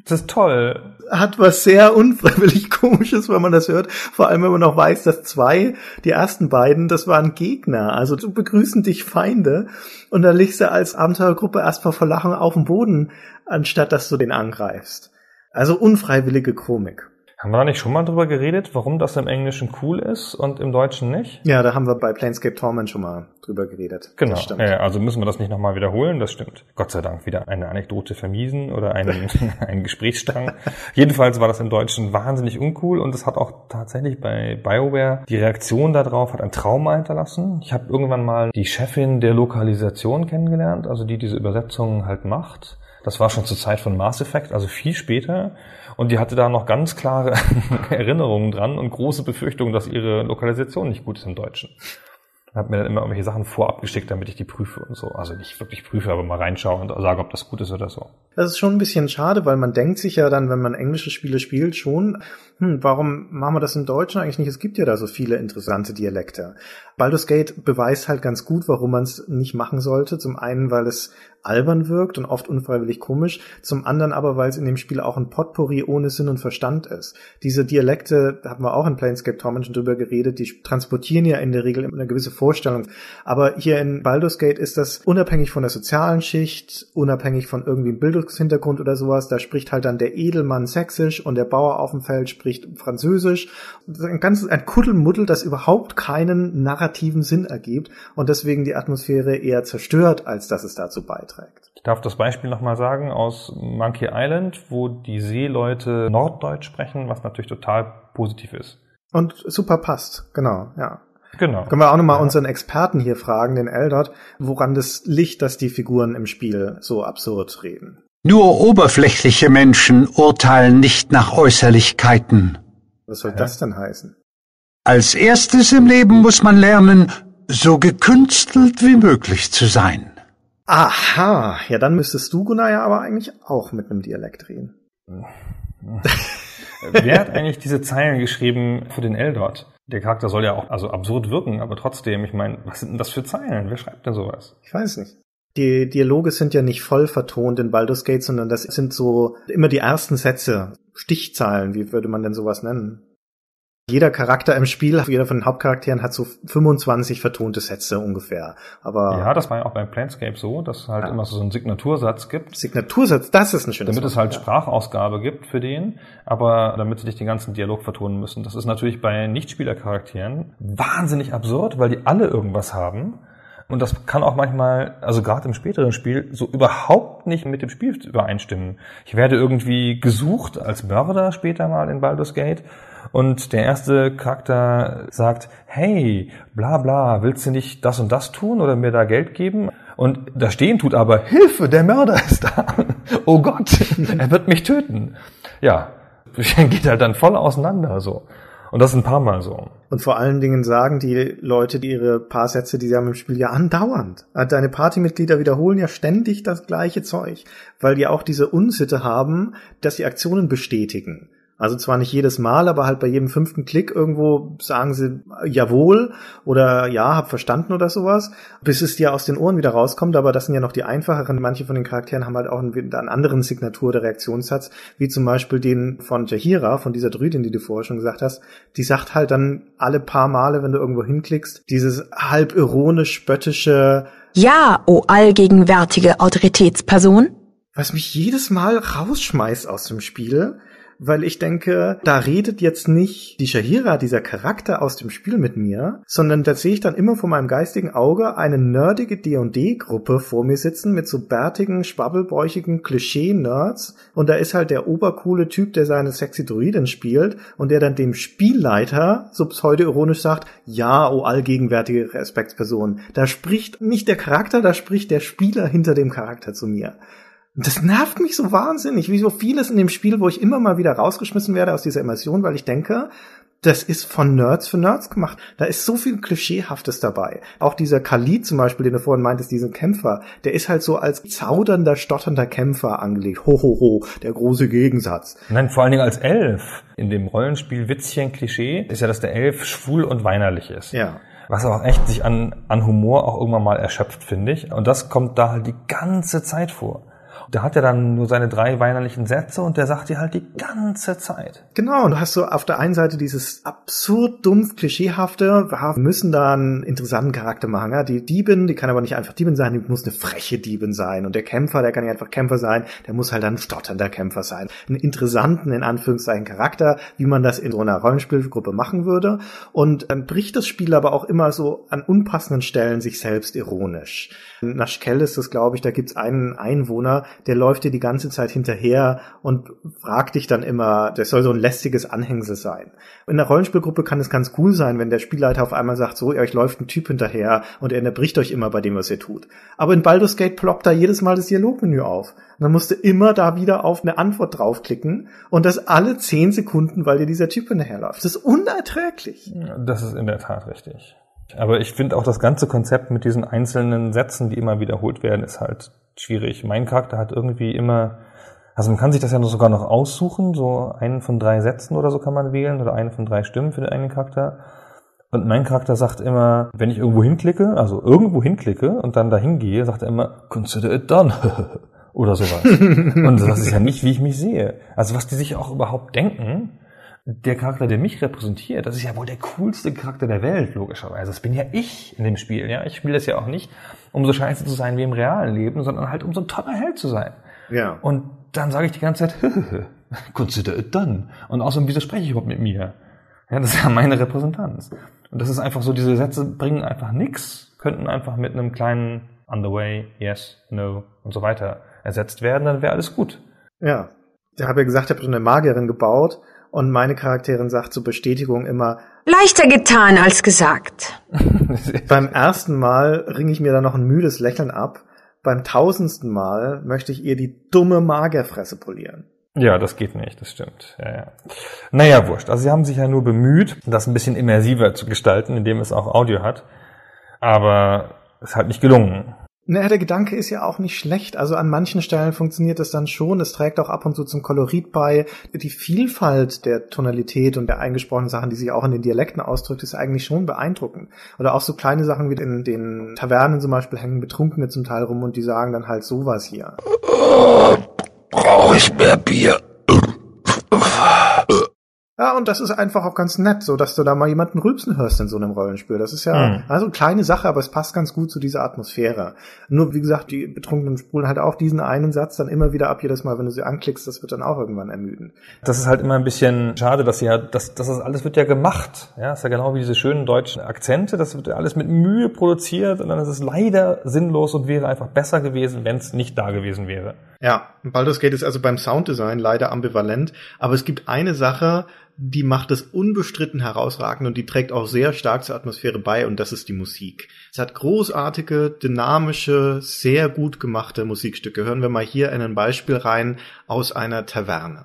Das ist toll. Hat was sehr unfreiwillig Komisches, wenn man das hört. Vor allem, wenn man noch weiß, dass zwei, die ersten beiden, das waren Gegner. Also so begrüßen dich Feinde. Und dann liegst du als Abenteuergruppe erstmal vor Lachen auf dem Boden, anstatt dass du den angreifst. Also unfreiwillige Komik. Haben wir da nicht schon mal drüber geredet, warum das im Englischen cool ist und im Deutschen nicht? Ja, da haben wir bei Planescape Torment schon mal drüber geredet. Genau, das stimmt. Ja, also müssen wir das nicht nochmal wiederholen, das stimmt. Gott sei Dank wieder eine Anekdote vermiesen oder einen, einen Gesprächsstrang. Jedenfalls war das im Deutschen wahnsinnig uncool und es hat auch tatsächlich bei BioWare die Reaktion darauf hat ein Trauma hinterlassen. Ich habe irgendwann mal die Chefin der Lokalisation kennengelernt, also die diese Übersetzungen halt macht. Das war schon zur Zeit von Mass Effect, also viel später. Und die hatte da noch ganz klare Erinnerungen dran und große Befürchtungen, dass ihre Lokalisation nicht gut ist im Deutschen. Hat mir dann immer irgendwelche Sachen vorab geschickt, damit ich die prüfe und so. Also nicht wirklich prüfe, aber mal reinschaue und sage, ob das gut ist oder so. Das ist schon ein bisschen schade, weil man denkt sich ja dann, wenn man englische Spiele spielt, schon, hm, warum machen wir das im Deutschen eigentlich nicht? Es gibt ja da so viele interessante Dialekte. Baldur's Gate beweist halt ganz gut, warum man es nicht machen sollte. Zum einen, weil es albern wirkt und oft unfreiwillig komisch. Zum anderen aber, weil es in dem Spiel auch ein Potpourri ohne Sinn und Verstand ist. Diese Dialekte, da haben wir auch in Planescape Torment schon drüber geredet, die transportieren ja in der Regel eine gewisse Vorstellung. Aber hier in Baldur's Gate ist das unabhängig von der sozialen Schicht, unabhängig von irgendwie einem Bildungshintergrund oder sowas. Da spricht halt dann der Edelmann Sächsisch und der Bauer auf dem Feld spricht Französisch. Ein ganz, ein Kuddelmuddel, das überhaupt keinen narrativen Sinn ergibt und deswegen die Atmosphäre eher zerstört, als dass es dazu beiträgt. Ich darf das Beispiel nochmal sagen aus Monkey Island, wo die Seeleute Norddeutsch sprechen, was natürlich total positiv ist. Und super passt, genau, ja. Genau. Können wir auch nochmal ja. unseren Experten hier fragen, den Eldoth, woran das liegt, dass die Figuren im Spiel so absurd reden. Nur oberflächliche Menschen urteilen nicht nach Äußerlichkeiten. Was soll ja. das denn heißen? Als erstes im Leben muss man lernen, so gekünstelt wie möglich zu sein. Aha, ja, dann müsstest du, Gunnar, ja aber eigentlich auch mit einem Dialekt reden. Wer hat eigentlich diese Zeilen geschrieben für den Eldoth? Der Charakter soll ja auch also absurd wirken, aber trotzdem, ich meine, was sind denn das für Zeilen? Wer schreibt denn sowas? Ich weiß nicht. Die Dialoge sind ja nicht voll vertont in Baldur's Gate, sondern das sind so immer die ersten Sätze, Stichzeilen, wie würde man denn sowas nennen? Jeder Charakter im Spiel, jeder von den Hauptcharakteren hat so fünfundzwanzig vertonte Sätze ungefähr. Aber ja, das war ja auch beim Planescape so, dass es halt ja. immer so einen Signatursatz gibt. Signatursatz, das ist ein schönes Damit Wort, es halt ja. Sprachausgabe gibt für den, aber damit sie nicht den ganzen Dialog vertonen müssen. Das ist natürlich bei Nichtspielercharakteren wahnsinnig absurd, weil die alle irgendwas haben. Und das kann auch manchmal, also gerade im späteren Spiel, so überhaupt nicht mit dem Spiel übereinstimmen. Ich werde irgendwie gesucht als Mörder später mal in Baldur's Gate. Und der erste Charakter sagt, hey, bla bla, willst du nicht das und das tun oder mir da Geld geben? Und da stehen tut aber, Hilfe, der Mörder ist da. Oh Gott, er wird mich töten. Ja, geht halt dann voll auseinander so. Und das ein paar Mal so. Und vor allen Dingen sagen die Leute die ihre paar Sätze, die sie haben im Spiel, ja andauernd. Deine Partymitglieder wiederholen ja ständig das gleiche Zeug, weil die auch diese Unsitte haben, dass die Aktionen bestätigen. Also zwar nicht jedes Mal, aber halt bei jedem fünften Klick irgendwo sagen sie jawohl oder ja, hab verstanden oder sowas, bis es dir aus den Ohren wieder rauskommt. Aber das sind ja noch die einfacheren. Manche von den Charakteren haben halt auch einen, einen anderen Signatur- oder Reaktionssatz, wie zum Beispiel den von Jaheira, von dieser Druidin, die du vorher schon gesagt hast. Die sagt halt dann alle paar Male, wenn du irgendwo hinklickst, dieses halb ironisch-spöttische Ja, o allgegenwärtige Autoritätsperson. Was mich jedes Mal rausschmeißt aus dem Spiel, weil ich denke, da redet jetzt nicht die Jaheira, dieser Charakter aus dem Spiel mit mir, sondern da sehe ich dann immer vor meinem geistigen Auge eine nerdige D und D-Gruppe vor mir sitzen mit so bärtigen, schwabbelbäuchigen Klischee-Nerds und da ist halt der obercoole Typ, der seine sexy Druidin spielt und der dann dem Spielleiter so pseudo-ironisch sagt, ja, o allgegenwärtige Respektsperson. Da spricht nicht der Charakter, da spricht der Spieler hinter dem Charakter zu mir. Das nervt mich so wahnsinnig, wie so vieles in dem Spiel, wo ich immer mal wieder rausgeschmissen werde aus dieser Immersion, weil ich denke, das ist von Nerds für Nerds gemacht. Da ist so viel Klischeehaftes dabei. Auch dieser Khalid zum Beispiel, den du vorhin meintest, diesen Kämpfer, der ist halt so als zaudernder, stotternder Kämpfer angelegt. Ho, ho, ho, der große Gegensatz. Nein, vor allen Dingen als Elf. In dem Rollenspiel Witzchen Klischee ist ja, dass der Elf schwul und weinerlich ist. Ja. Was auch echt sich an, an Humor auch irgendwann mal erschöpft, finde ich. Und das kommt da halt die ganze Zeit vor. Da hat er dann nur seine drei weinerlichen Sätze und der sagt dir halt die ganze Zeit. Genau, und du hast so auf der einen Seite dieses absurd dumpf klischeehafte, wir müssen da einen interessanten Charakter machen. Ja? Die Diebin, die kann aber nicht einfach Diebin sein, die muss eine freche Diebin sein. Und der Kämpfer, der kann nicht einfach Kämpfer sein, der muss halt ein stotternder Kämpfer sein. Einen interessanten, in Anführungszeichen, Charakter, wie man das in so einer Rollenspielgruppe machen würde. Und dann bricht das Spiel aber auch immer so an unpassenden Stellen sich selbst ironisch. In Nashkel ist das, glaube ich, da gibt's einen Einwohner, der läuft dir die ganze Zeit hinterher und fragt dich dann immer, das soll so ein lästiges Anhängsel sein. In der Rollenspielgruppe kann es ganz cool sein, wenn der Spielleiter auf einmal sagt, so, euch läuft ein Typ hinterher und er unterbricht euch immer bei dem, was ihr tut. Aber in Baldur's Gate ploppt da jedes Mal das Dialogmenü auf. Und dann musst du immer da wieder auf eine Antwort draufklicken und das alle zehn Sekunden, weil dir dieser Typ hinterherläuft. Das ist unerträglich. Das ist in der Tat richtig. Aber ich finde auch das ganze Konzept mit diesen einzelnen Sätzen, die immer wiederholt werden, ist halt schwierig. Mein Charakter hat irgendwie immer, also man kann sich das ja sogar noch aussuchen, so einen von drei Sätzen oder so kann man wählen oder einen von drei Stimmen für den einen Charakter. Und mein Charakter sagt immer, wenn ich irgendwo hinklicke, also irgendwo hinklicke und dann dahin gehe, sagt er immer, consider it done. Oder sowas. Und das ist ja nicht, wie ich mich sehe. Also was die sich auch überhaupt denken, der Charakter, der mich repräsentiert, das ist ja wohl der coolste Charakter der Welt, logischerweise. Das bin ja ich in dem Spiel, ja. Ich spiele das ja auch nicht, um so scheiße zu sein wie im realen Leben, sondern halt, um so ein toller Held zu sein. Ja. Und dann sage ich die ganze Zeit, consider it done. Und außerdem, wieso spreche ich überhaupt mit mir? Ja, das ist ja meine Repräsentanz. Und das ist einfach so, diese Sätze bringen einfach nichts, könnten einfach mit einem kleinen on the way, yes, no und so weiter ersetzt werden, dann wäre alles gut. Ja, ich habe ja gesagt, ich habe schon eine Magierin gebaut und meine Charakterin sagt zur Bestätigung immer, leichter getan als gesagt. Beim ersten Mal ringe ich mir dann noch ein müdes Lächeln ab, beim tausendsten Mal möchte ich ihr die dumme Magerfresse polieren. Ja, das geht nicht, das stimmt. Ja, ja. Naja, wurscht. Also sie haben sich ja nur bemüht, das ein bisschen immersiver zu gestalten, indem es auch Audio hat, aber es hat nicht gelungen. Naja, der Gedanke ist ja auch nicht schlecht. Also an manchen Stellen funktioniert das dann schon. Es trägt auch ab und zu zum Kolorit bei. Die Vielfalt der Tonalität und der eingesprochenen Sachen, die sich auch in den Dialekten ausdrückt, ist eigentlich schon beeindruckend. Oder auch so kleine Sachen wie in den Tavernen zum Beispiel hängen Betrunkene zum Teil rum und die sagen dann halt sowas hier. Brauche ich mehr Bier? Ja, und das ist einfach auch ganz nett, so dass du da mal jemanden rülpsen hörst in so einem Rollenspiel. Das ist ja mhm. also eine kleine Sache, aber es passt ganz gut zu dieser Atmosphäre. Nur, wie gesagt, die Betrunkenen spulen halt auch diesen einen Satz dann immer wieder ab, jedes Mal, wenn du sie anklickst, das wird dann auch irgendwann ermüden. Das ist halt immer ein bisschen schade, dass sie ja, das, das alles wird ja gemacht. Ja, ist ja genau wie diese schönen deutschen Akzente, das wird ja alles mit Mühe produziert und dann ist es leider sinnlos und wäre einfach besser gewesen, wenn es nicht da gewesen wäre. Ja, Baldur's Gate ist also beim Sounddesign leider ambivalent, aber es gibt eine Sache, die macht es unbestritten herausragend und die trägt auch sehr stark zur Atmosphäre bei und das ist die Musik. Es hat großartige, dynamische, sehr gut gemachte Musikstücke. Hören wir mal hier in ein Beispiel rein aus einer Taverne.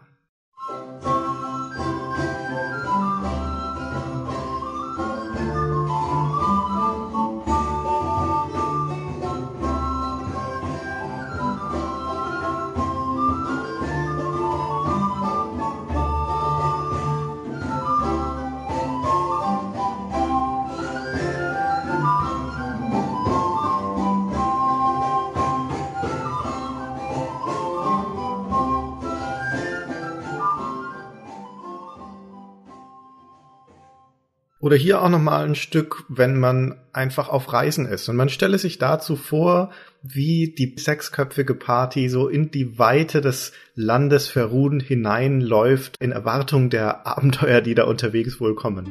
Oder hier auch nochmal ein Stück, wenn man einfach auf Reisen ist. Und man stelle sich dazu vor, wie die sechsköpfige Party so in die Weite des Landes Faerûn hineinläuft, in Erwartung der Abenteuer, die da unterwegs wohl kommen.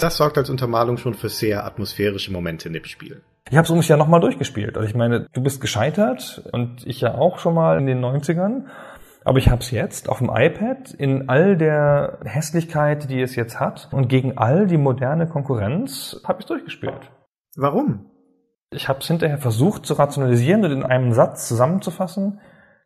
Das sorgt als Untermalung schon für sehr atmosphärische Momente in dem Spiel. Ich habe es ungefähr nochmal durchgespielt. Also ich meine, du bist gescheitert und ich ja auch schon mal in den neunzigern. Aber ich habe es jetzt auf dem iPad in all der Hässlichkeit, die es jetzt hat und gegen all die moderne Konkurrenz habe ich es durchgespielt. Warum? Ich habe es hinterher versucht zu rationalisieren und in einem Satz zusammenzufassen.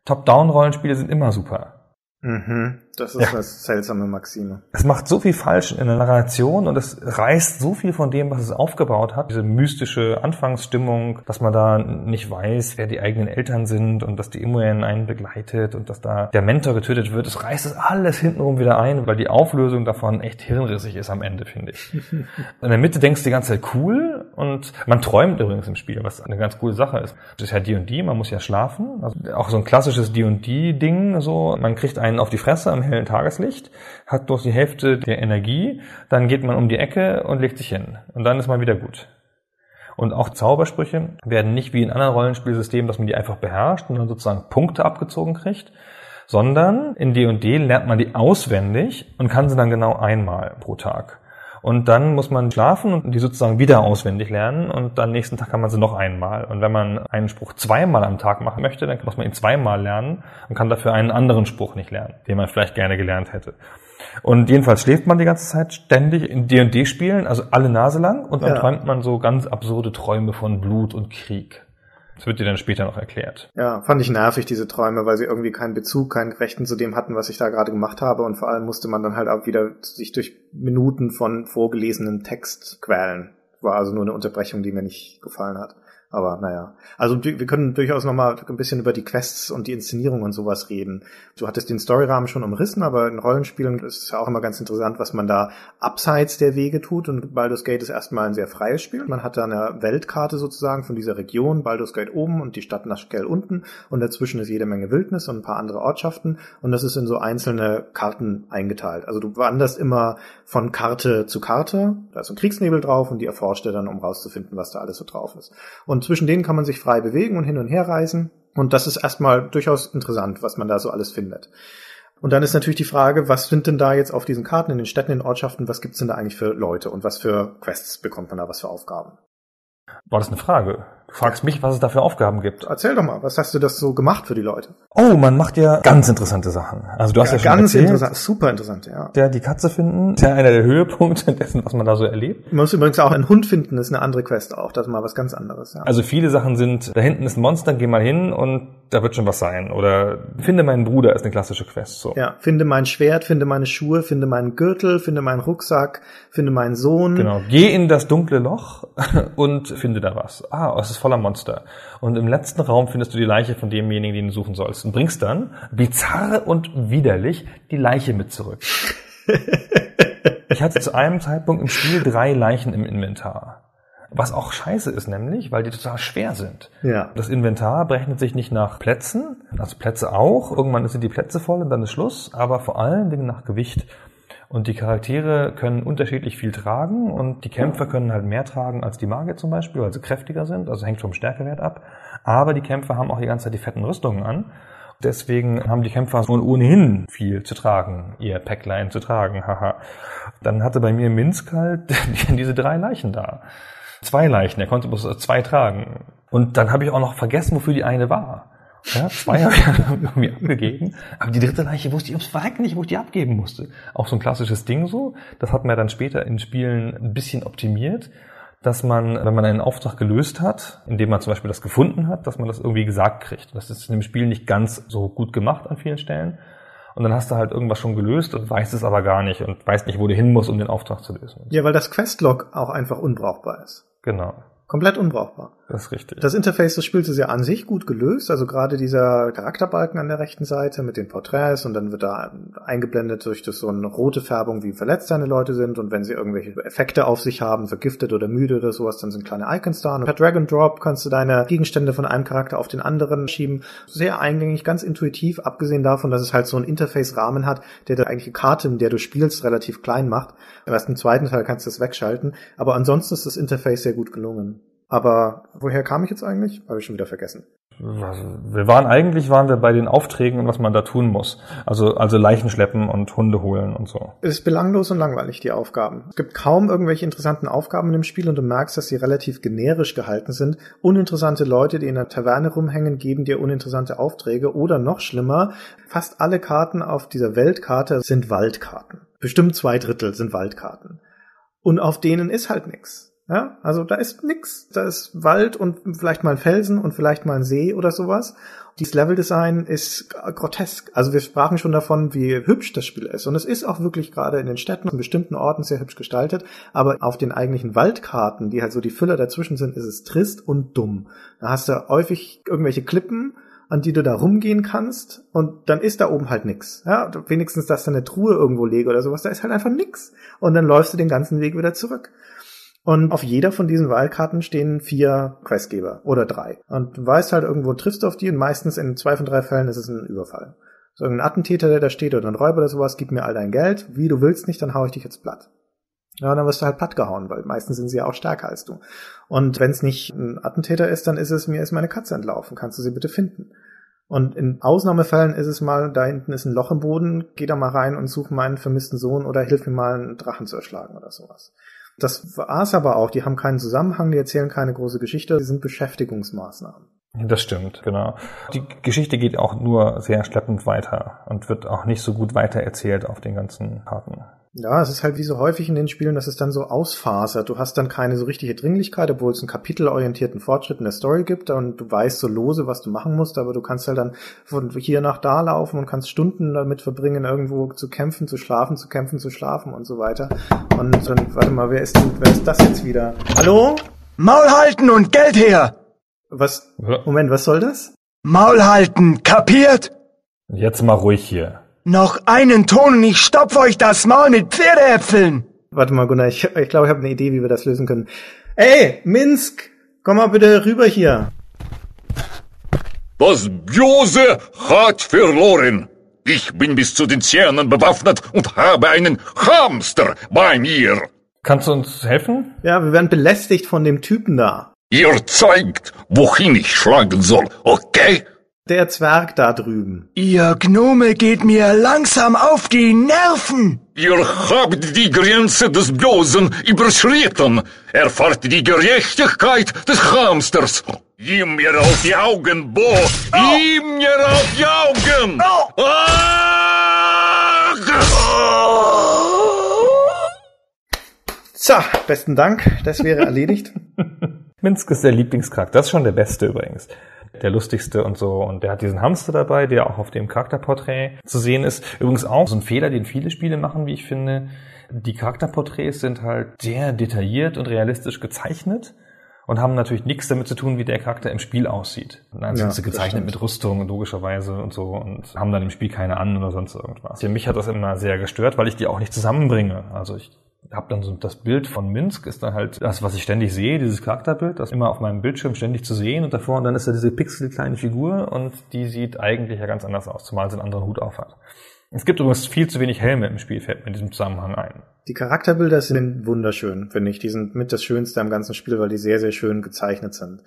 Top-Down-Rollenspiele sind immer super. Mhm, das ist ja eine seltsame Maxime. Es macht so viel falsch in der Narration und es reißt so viel von dem, was es aufgebaut hat. Diese mystische Anfangsstimmung, dass man da nicht weiß, wer die eigenen Eltern sind und dass die Imoen einen begleitet und dass da der Mentor getötet wird. Es reißt das alles hintenrum wieder ein, weil die Auflösung davon echt hirnrissig ist am Ende, finde ich. In der Mitte denkst du die ganze Zeit cool und man träumt übrigens im Spiel, was eine ganz coole Sache ist. Das ist ja D und D, man muss ja schlafen. Also auch so ein klassisches D und D-Ding, so. Man kriegt einen auf die Fresse am hellen Tageslicht, hat bloß die Hälfte der Energie, dann geht man um die Ecke und legt sich hin. Und dann ist man wieder gut. Und auch Zaubersprüche werden nicht wie in anderen Rollenspielsystemen, dass man die einfach beherrscht und dann sozusagen Punkte abgezogen kriegt, sondern in D und D lernt man die auswendig und kann sie dann genau einmal pro Tag. und dann muss man schlafen und die sozusagen wieder auswendig lernen und dann nächsten Tag kann man sie noch einmal. Und wenn man einen Spruch zweimal am Tag machen möchte, dann muss man ihn zweimal lernen und kann dafür einen anderen Spruch nicht lernen, den man vielleicht gerne gelernt hätte. Und jedenfalls schläft man die ganze Zeit ständig in D und D-Spielen, also alle Nase lang, und dann ja. träumt man so ganz absurde Träume von Blut und Krieg. Das wird dir dann später noch erklärt. Ja, fand ich nervig, diese Träume, weil sie irgendwie keinen Bezug, keinen gerechten zu dem hatten, was ich da gerade gemacht habe, und vor allem musste man dann halt auch wieder sich durch Minuten von vorgelesenem Text quälen. War also nur eine Unterbrechung, die mir nicht gefallen hat. Aber naja, also wir können durchaus nochmal ein bisschen über die Quests und die Inszenierung und sowas reden. Du hattest den Storyrahmen schon umrissen, aber in Rollenspielen ist es ja auch immer ganz interessant, was man da abseits der Wege tut. Und Baldur's Gate ist erstmal ein sehr freies Spiel. Man hat da eine Weltkarte sozusagen von dieser Region, Baldur's Gate oben und die Stadt Nashkel unten. Und dazwischen ist jede Menge Wildnis und ein paar andere Ortschaften. Und das ist in so einzelne Karten eingeteilt. Also du wanderst immer von Karte zu Karte. Da ist ein Kriegsnebel drauf und die erforscht er dann, um rauszufinden, was da alles so drauf ist. Und Und zwischen denen kann man sich frei bewegen und hin und her reisen. Und das ist erstmal durchaus interessant, was man da so alles findet. Und dann ist natürlich die Frage, was sind denn da jetzt auf diesen Karten, in den Städten, in den Ortschaften, was gibt's denn da eigentlich für Leute und was für Quests bekommt man da, was für Aufgaben? War das eine Frage? Du fragst mich, was es da für Aufgaben gibt. Erzähl doch mal, was hast du das so gemacht für die Leute? Oh, man macht ja ganz interessante Sachen. Also du hast ja, ja schon ganz erzählt. Interessant, super interessant, ja. Der die Katze finden, ist ja einer der Höhepunkte dessen, was man da so erlebt. Man muss übrigens auch einen Hund finden, das ist eine andere Quest auch, das ist mal was ganz anderes. Ja. Also viele Sachen sind, da hinten ist ein Monster, geh mal hin und da wird schon was sein. Oder finde meinen Bruder ist eine klassische Quest. So. Ja, finde mein Schwert, finde meine Schuhe, finde meinen Gürtel, finde meinen Rucksack, finde meinen Sohn. Genau, geh in das dunkle Loch und finde da was. Ah, es ist voller Monster. Und im letzten Raum findest du die Leiche von demjenigen, den du suchen sollst. Und bringst dann, bizarr und widerlich, die Leiche mit zurück. Ich hatte zu einem Zeitpunkt im Spiel drei Leichen im Inventar. Was auch scheiße ist nämlich, weil die total schwer sind. Ja. Das Inventar berechnet sich nicht nach Plätzen, also Plätze auch. Irgendwann sind die Plätze voll und dann ist Schluss. Aber vor allen Dingen nach Gewicht. Und die Charaktere können unterschiedlich viel tragen und die Kämpfer können halt mehr tragen als die Magier zum Beispiel, weil sie kräftiger sind, also hängt vom Stärkewert ab. Aber die Kämpfer haben auch die ganze Zeit die fetten Rüstungen an. Deswegen haben die Kämpfer ohnehin viel zu tragen, ihr Päcklein zu tragen, haha. Dann hatte bei mir Minsc halt diese drei Leichen da. Zwei Leichen, er konnte bloß zwei tragen. Und dann habe ich auch noch vergessen, wofür die eine war. Ja, zwei habe ich irgendwie abgegeben, aber die dritte Leiche wusste ich ums Verrecken nicht, wo ich die abgeben musste. Auch so ein klassisches Ding so, das hat man ja dann später in Spielen ein bisschen optimiert, dass man, wenn man einen Auftrag gelöst hat, indem man zum Beispiel das gefunden hat, dass man das irgendwie gesagt kriegt. Das ist in dem Spiel nicht ganz so gut gemacht an vielen Stellen. Und dann hast du halt irgendwas schon gelöst und weißt es aber gar nicht und weißt nicht, wo du hin musst, um den Auftrag zu lösen. Ja, weil das Questlog auch einfach unbrauchbar ist. Genau. Komplett unbrauchbar. Das ist richtig. Das Interface des Spiels ist ja an sich gut gelöst. Also gerade dieser Charakterbalken an der rechten Seite mit den Porträts und dann wird da eingeblendet durch das so eine rote Färbung, wie verletzt seine Leute sind und wenn sie irgendwelche Effekte auf sich haben, vergiftet oder müde oder sowas, dann sind kleine Icons da. Und per Drag and Drop kannst du deine Gegenstände von einem Charakter auf den anderen schieben. Sehr eingängig, ganz intuitiv, abgesehen davon, dass es halt so einen Interface-Rahmen hat, der da eigentlich die Karte, in der du spielst, relativ klein macht. Im ersten, zweiten Teil kannst du das wegschalten. Aber ansonsten ist das Interface sehr gut gelungen. Aber woher kam ich jetzt eigentlich? Habe ich schon wieder vergessen. Wir waren eigentlich waren wir bei den Aufträgen und was man da tun muss. Also also Leichen schleppen und Hunde holen und so. Es ist belanglos und langweilig, die Aufgaben. Es gibt kaum irgendwelche interessanten Aufgaben in dem Spiel und du merkst, dass sie relativ generisch gehalten sind. Uninteressante Leute, die in der Taverne rumhängen, geben dir uninteressante Aufträge. Oder noch schlimmer, fast alle Karten auf dieser Weltkarte sind Waldkarten. Bestimmt zwei Drittel sind Waldkarten. Und auf denen ist halt nichts. Ja, also da ist nix. Da ist Wald und vielleicht mal ein Felsen und vielleicht mal ein See oder sowas. Dieses Leveldesign ist grotesk. Also wir sprachen schon davon, wie hübsch das Spiel ist. Und es ist auch wirklich gerade in den Städten und bestimmten Orten sehr hübsch gestaltet. Aber auf den eigentlichen Waldkarten, die halt so die Füller dazwischen sind, ist es trist und dumm. Da hast du häufig irgendwelche Klippen, an die du da rumgehen kannst und dann ist da oben halt nix. Ja, wenigstens, dass da eine Truhe irgendwo lege oder sowas. Da ist halt einfach nix. Und dann läufst du den ganzen Weg wieder zurück. Und auf jeder von diesen Wahlkarten stehen vier Questgeber oder drei. Und du weißt halt, irgendwo triffst du auf die und meistens in zwei von drei Fällen ist es ein Überfall. So irgendein Attentäter, der da steht oder ein Räuber oder sowas, gib mir all dein Geld, wie du willst nicht, dann hau ich dich jetzt platt. Ja, und dann wirst du halt platt gehauen, weil meistens sind sie ja auch stärker als du. Und wenn es nicht ein Attentäter ist, dann ist es, mir ist meine Katze entlaufen, kannst du sie bitte finden. Und in Ausnahmefällen ist es mal, da hinten ist ein Loch im Boden, geh da mal rein und such meinen vermissten Sohn oder hilf mir mal, einen Drachen zu erschlagen oder sowas. Das war es aber auch. Die haben keinen Zusammenhang, die erzählen keine große Geschichte, die sind Beschäftigungsmaßnahmen. Das stimmt, genau. Die Geschichte geht auch nur sehr schleppend weiter und wird auch nicht so gut weitererzählt auf den ganzen Karten. Ja, es ist halt wie so häufig in den Spielen, dass es dann so ausfasert. Du hast dann keine so richtige Dringlichkeit, obwohl es einen kapitelorientierten Fortschritt in der Story gibt und du weißt so lose, was du machen musst, aber du kannst halt dann von hier nach da laufen und kannst Stunden damit verbringen, irgendwo zu kämpfen, zu schlafen, zu kämpfen, zu schlafen und so weiter. Und dann, warte mal, wer ist, wer ist das jetzt wieder? Hallo? Maul halten und Geld her! Was? Moment, was soll das? Maul halten, kapiert? Jetzt mal ruhig hier. Noch einen Ton und ich stopfe euch das Maul mit Pferdeäpfeln! Warte mal, Gunnar, ich, ich glaube, ich habe eine Idee, wie wir das lösen können. Ey, Minsc, komm mal bitte rüber hier. Das Böse hat verloren. Ich bin bis zu den Zähnen bewaffnet und habe einen Hamster bei mir. Kannst du uns helfen? Ja, wir werden belästigt von dem Typen da. Ihr zeigt, wohin ich schlagen soll, okay? Der Zwerg da drüben. Ihr Gnome geht mir langsam auf die Nerven. Ihr habt die Grenze des Bösen überschritten. Erfahrt die Gerechtigkeit des Hamsters. Ihm mir auf die Augen, Bo. Oh. Ihm mir auf die Augen. Oh. Ah. So, besten Dank. Das wäre erledigt. Minsc ist der Lieblingscharakter. Das ist schon der Beste übrigens. Der lustigste und so. Und der hat diesen Hamster dabei, der auch auf dem Charakterporträt zu sehen ist. Übrigens auch so ein Fehler, den viele Spiele machen, wie ich finde. Die Charakterporträts sind halt sehr detailliert und realistisch gezeichnet und haben natürlich nichts damit zu tun, wie der Charakter im Spiel aussieht. Dann sind sie gezeichnet mit Rüstung, logischerweise und so, und haben dann im Spiel keine an oder sonst irgendwas. Für mich hat das immer sehr gestört, weil ich die auch nicht zusammenbringe. Also ich hab dann so das Bild von Minsc, ist dann halt das, was ich ständig sehe, dieses Charakterbild, das immer auf meinem Bildschirm ständig zu sehen und davor, und dann ist da diese pixelkleine Figur und die sieht eigentlich ja ganz anders aus, zumal sie einen anderen Hut aufhat. Es gibt übrigens viel zu wenig Helme im Spiel, fällt mir in diesem Zusammenhang ein. Die Charakterbilder sind wunderschön, finde ich. Die sind mit das Schönste am ganzen Spiel, weil die sehr, sehr schön gezeichnet sind.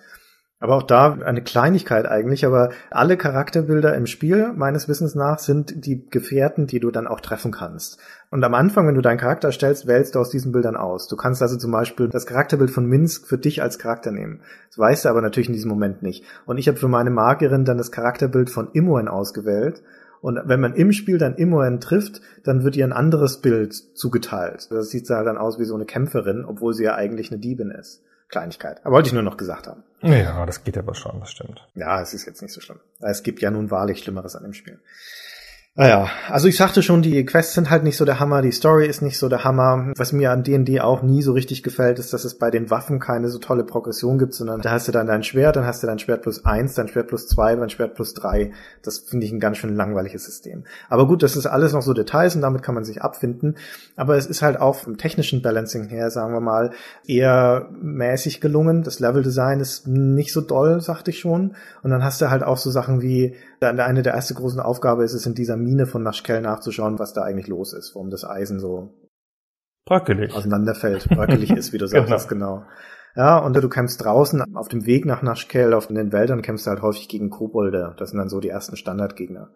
Aber auch da eine Kleinigkeit eigentlich, aber alle Charakterbilder im Spiel, meines Wissens nach, sind die Gefährten, die du dann auch treffen kannst. Und am Anfang, wenn du deinen Charakter stellst, wählst du aus diesen Bildern aus. Du kannst also zum Beispiel das Charakterbild von Minsc für dich als Charakter nehmen. Das weißt du aber natürlich in diesem Moment nicht. Und ich habe für meine Magierin dann das Charakterbild von Imoen ausgewählt. Und wenn man im Spiel dann Imoen trifft, dann wird ihr ein anderes Bild zugeteilt. Das sieht dann aus wie so eine Kämpferin, obwohl sie ja eigentlich eine Diebin ist. Kleinigkeit. Aber wollte ich nur noch gesagt haben. Ja, das geht aber schon, das stimmt. Ja, es ist jetzt nicht so schlimm. Es gibt ja nun wahrlich Schlimmeres an dem Spiel. Naja, also ich sagte schon, die Quests sind halt nicht so der Hammer, die Story ist nicht so der Hammer. Was mir an D und D auch nie so richtig gefällt, ist, dass es bei den Waffen keine so tolle Progression gibt, sondern da hast du dann dein Schwert, dann hast du dein Schwert plus eins, dein Schwert plus zwei, dein Schwert plus drei. Das finde ich ein ganz schön langweiliges System. Aber gut, das ist alles noch so Details und damit kann man sich abfinden. Aber es ist halt auch vom technischen Balancing her, sagen wir mal, eher mäßig gelungen. Das Leveldesign ist nicht so doll, sagte ich schon. Und dann hast du halt auch so Sachen wie, eine der ersten großen Aufgabe ist es in dieser Mine von Nashkel nachzuschauen, was da eigentlich los ist, warum das Eisen so bröckelig auseinanderfällt. Bröckelig ist, wie du sagst, genau. genau. Ja, und du kämpfst draußen auf dem Weg nach Nashkel, auf den Wäldern kämpfst du halt häufig gegen Kobolde. Das sind dann so die ersten Standardgegner.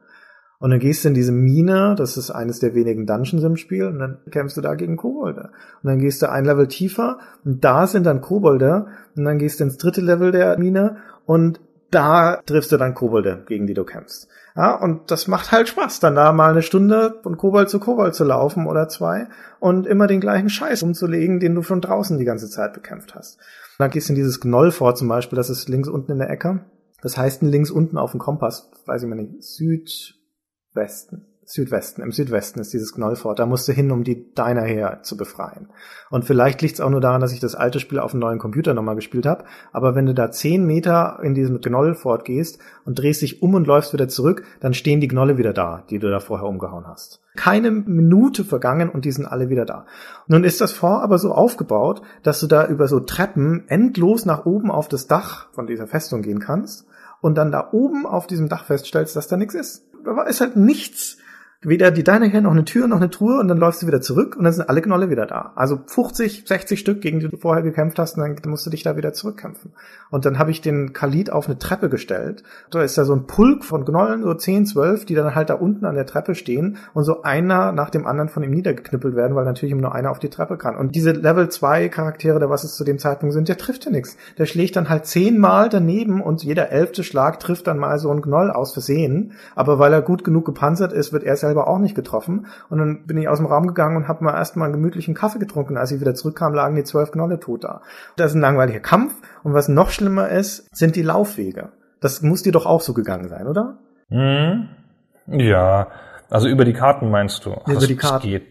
Und dann gehst du in diese Mine, das ist eines der wenigen Dungeons im Spiel, und dann kämpfst du da gegen Kobolde. Und dann gehst du ein Level tiefer, und da sind dann Kobolde, und dann gehst du ins dritte Level der Mine, und da triffst du dann Kobolde, gegen die du kämpfst. Ja, und das macht halt Spaß, dann da mal eine Stunde von Kobold zu Kobold zu laufen oder zwei und immer den gleichen Scheiß umzulegen, den du von draußen die ganze Zeit bekämpft hast. Und dann gehst du in dieses Gnollfort zum Beispiel, das ist links unten in der Ecke. Das heißt links unten auf dem Kompass, weiß ich mal nicht, Südwesten. Südwesten, im Südwesten ist dieses Gnollfort. Da musst du hin, um die Dynaheir zu befreien. Und vielleicht liegt es auch nur daran, dass ich das alte Spiel auf dem neuen Computer nochmal gespielt habe. Aber wenn du da zehn Meter in diesem Gnollfort gehst und drehst dich um und läufst wieder zurück, dann stehen die Gnolle wieder da, die du da vorher umgehauen hast. Keine Minute vergangen und die sind alle wieder da. Nun ist das Fort aber so aufgebaut, dass du da über so Treppen endlos nach oben auf das Dach von dieser Festung gehen kannst und dann da oben auf diesem Dach feststellst, dass da nichts ist. Da ist halt nichts. weder die Dynaheir noch eine Tür noch eine Truhe und dann läufst du wieder zurück und dann sind alle Gnolle wieder da. Also fünfzig, sechzig Stück, gegen die du vorher gekämpft hast, und dann musst du dich da wieder zurückkämpfen. Und dann habe ich den Khalid auf eine Treppe gestellt. Da ist da so ein Pulk von Gnollen, so zehn, zwölf, die dann halt da unten an der Treppe stehen und so einer nach dem anderen von ihm niedergeknüppelt werden, weil natürlich immer nur einer auf die Treppe kann. Und diese Level zwei Charaktere, oder was es zu dem Zeitpunkt sind, der trifft ja nichts. Der schlägt dann halt zehnmal daneben und jeder elfte Schlag trifft dann mal so einen Gnoll aus Versehen. Aber weil er gut genug gepanzert ist, wird er selber auch nicht getroffen. Und dann bin ich aus dem Raum gegangen und habe mal erstmal einen gemütlichen Kaffee getrunken. Als ich wieder zurückkam, lagen die zwölf Gnolle tot da. Das ist ein langweiliger Kampf. Und was noch schlimmer ist, sind die Laufwege. Das muss dir doch auch so gegangen sein, oder? Hm. Ja. Also über die Karten meinst du? Ach, über die Karten. Das geht.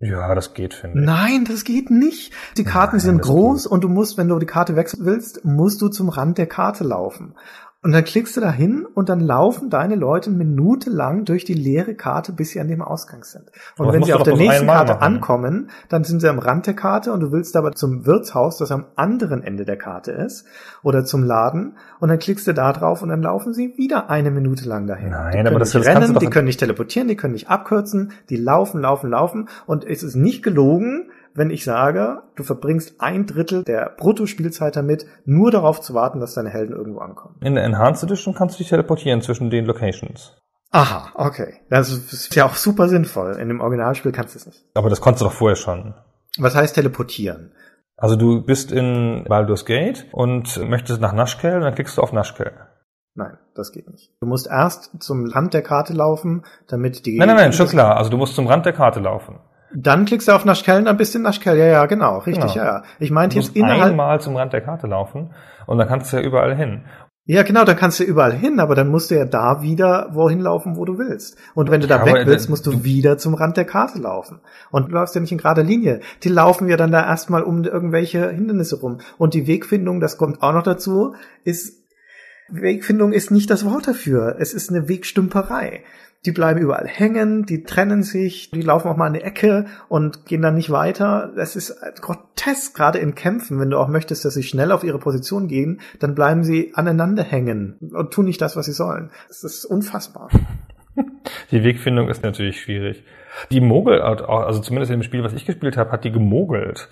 Ja, das geht, finde ich. Nein, das geht nicht. Die Karten Nein, sind groß und du musst, wenn du die Karte wechseln willst, musst du zum Rand der Karte laufen. Und dann klickst du da hin und dann laufen deine Leute minutenlang durch die leere Karte, bis sie an dem Ausgang sind. Und aber wenn sie auf der nächsten Karte ankommen, dann sind sie am Rand der Karte und du willst aber zum Wirtshaus, das am anderen Ende der Karte ist, oder zum Laden und dann klickst du da drauf und dann laufen sie wieder eine Minute lang dahin. Nein, aber das ist rennen, die können nicht teleportieren, die können nicht abkürzen, die laufen, laufen, laufen und es ist nicht gelogen, wenn ich sage, du verbringst ein Drittel der Brutto-Spielzeit damit, nur darauf zu warten, dass deine Helden irgendwo ankommen. In der Enhanced Edition kannst du dich teleportieren zwischen den Locations. Aha, okay. Das ist ja auch super sinnvoll. In dem Originalspiel kannst du es nicht. Aber das konntest du doch vorher schon. Was heißt teleportieren? Also du bist in Baldur's Gate und möchtest nach Nashkel, dann klickst du auf Nashkel. Nein, das geht nicht. Du musst erst zum Rand der Karte laufen, damit die... Nein, nein, nein, schon klar. Also du musst zum Rand der Karte laufen. Dann klickst du auf Nashkel und dann bist du in Nashkel. Ja, ja, genau. Richtig, genau. Ja, ja. Ich meinte jetzt innerhalb... einmal zum Rand der Karte laufen und dann kannst du ja überall hin. Ja, genau, dann kannst du überall hin, aber dann musst du ja da wieder wohin laufen, wo du willst. Und wenn du da ja, weg willst, musst du, du wieder zum Rand der Karte laufen. Und du läufst ja nicht in gerader Linie. Die laufen ja dann da erstmal um irgendwelche Hindernisse rum. Und die Wegfindung, das kommt auch noch dazu, ist... Wegfindung ist nicht das Wort dafür. Es ist eine Wegstümperei. Die bleiben überall hängen, die trennen sich, die laufen auch mal in die Ecke und gehen dann nicht weiter. Das ist grotesk, gerade in Kämpfen. Wenn du auch möchtest, dass sie schnell auf ihre Position gehen, dann bleiben sie aneinander hängen und tun nicht das, was sie sollen. Das ist unfassbar. Die Wegfindung ist natürlich schwierig. Die Mogel, also zumindest in dem Spiel, was ich gespielt habe, hat die gemogelt.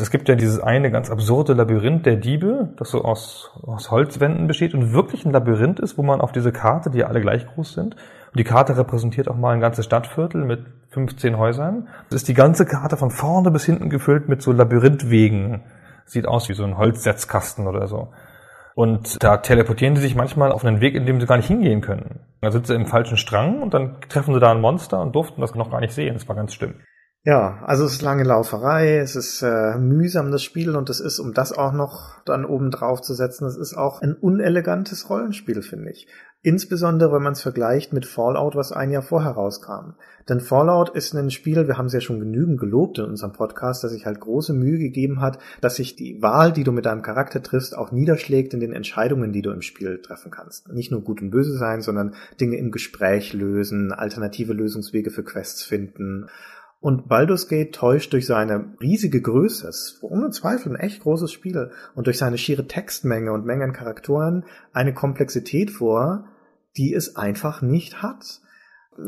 Es gibt ja dieses eine ganz absurde Labyrinth der Diebe, das so aus, aus Holzwänden besteht und wirklich ein Labyrinth ist, wo man auf diese Karte, die ja alle gleich groß sind, und die Karte repräsentiert auch mal ein ganzes Stadtviertel mit fünfzehn Häusern, das ist die ganze Karte von vorne bis hinten gefüllt mit so Labyrinthwegen. Sieht aus wie so ein Holzsetzkasten oder so. Und da teleportieren sie sich manchmal auf einen Weg, in dem sie gar nicht hingehen können. Da sind sie im falschen Strang und dann treffen sie da ein Monster und durften das noch gar nicht sehen. Das war ganz schlimm. Ja, also es ist lange Lauferei, es ist äh, mühsam, das Spiel, und es ist, um das auch noch dann oben drauf zu setzen, es ist auch ein unelegantes Rollenspiel, finde ich. Insbesondere, wenn man es vergleicht mit Fallout, was ein Jahr vorher rauskam. Denn Fallout ist ein Spiel, wir haben es ja schon genügend gelobt in unserem Podcast, dass sich halt große Mühe gegeben hat, dass sich die Wahl, die du mit deinem Charakter triffst, auch niederschlägt in den Entscheidungen, die du im Spiel treffen kannst. Nicht nur gut und böse sein, sondern Dinge im Gespräch lösen, alternative Lösungswege für Quests finden. Und Baldur's Gate täuscht durch seine riesige Größe, es ist ohne Zweifel ein echt großes Spiel, und durch seine schiere Textmenge und Menge an Charaktoren eine Komplexität vor, die es einfach nicht hat.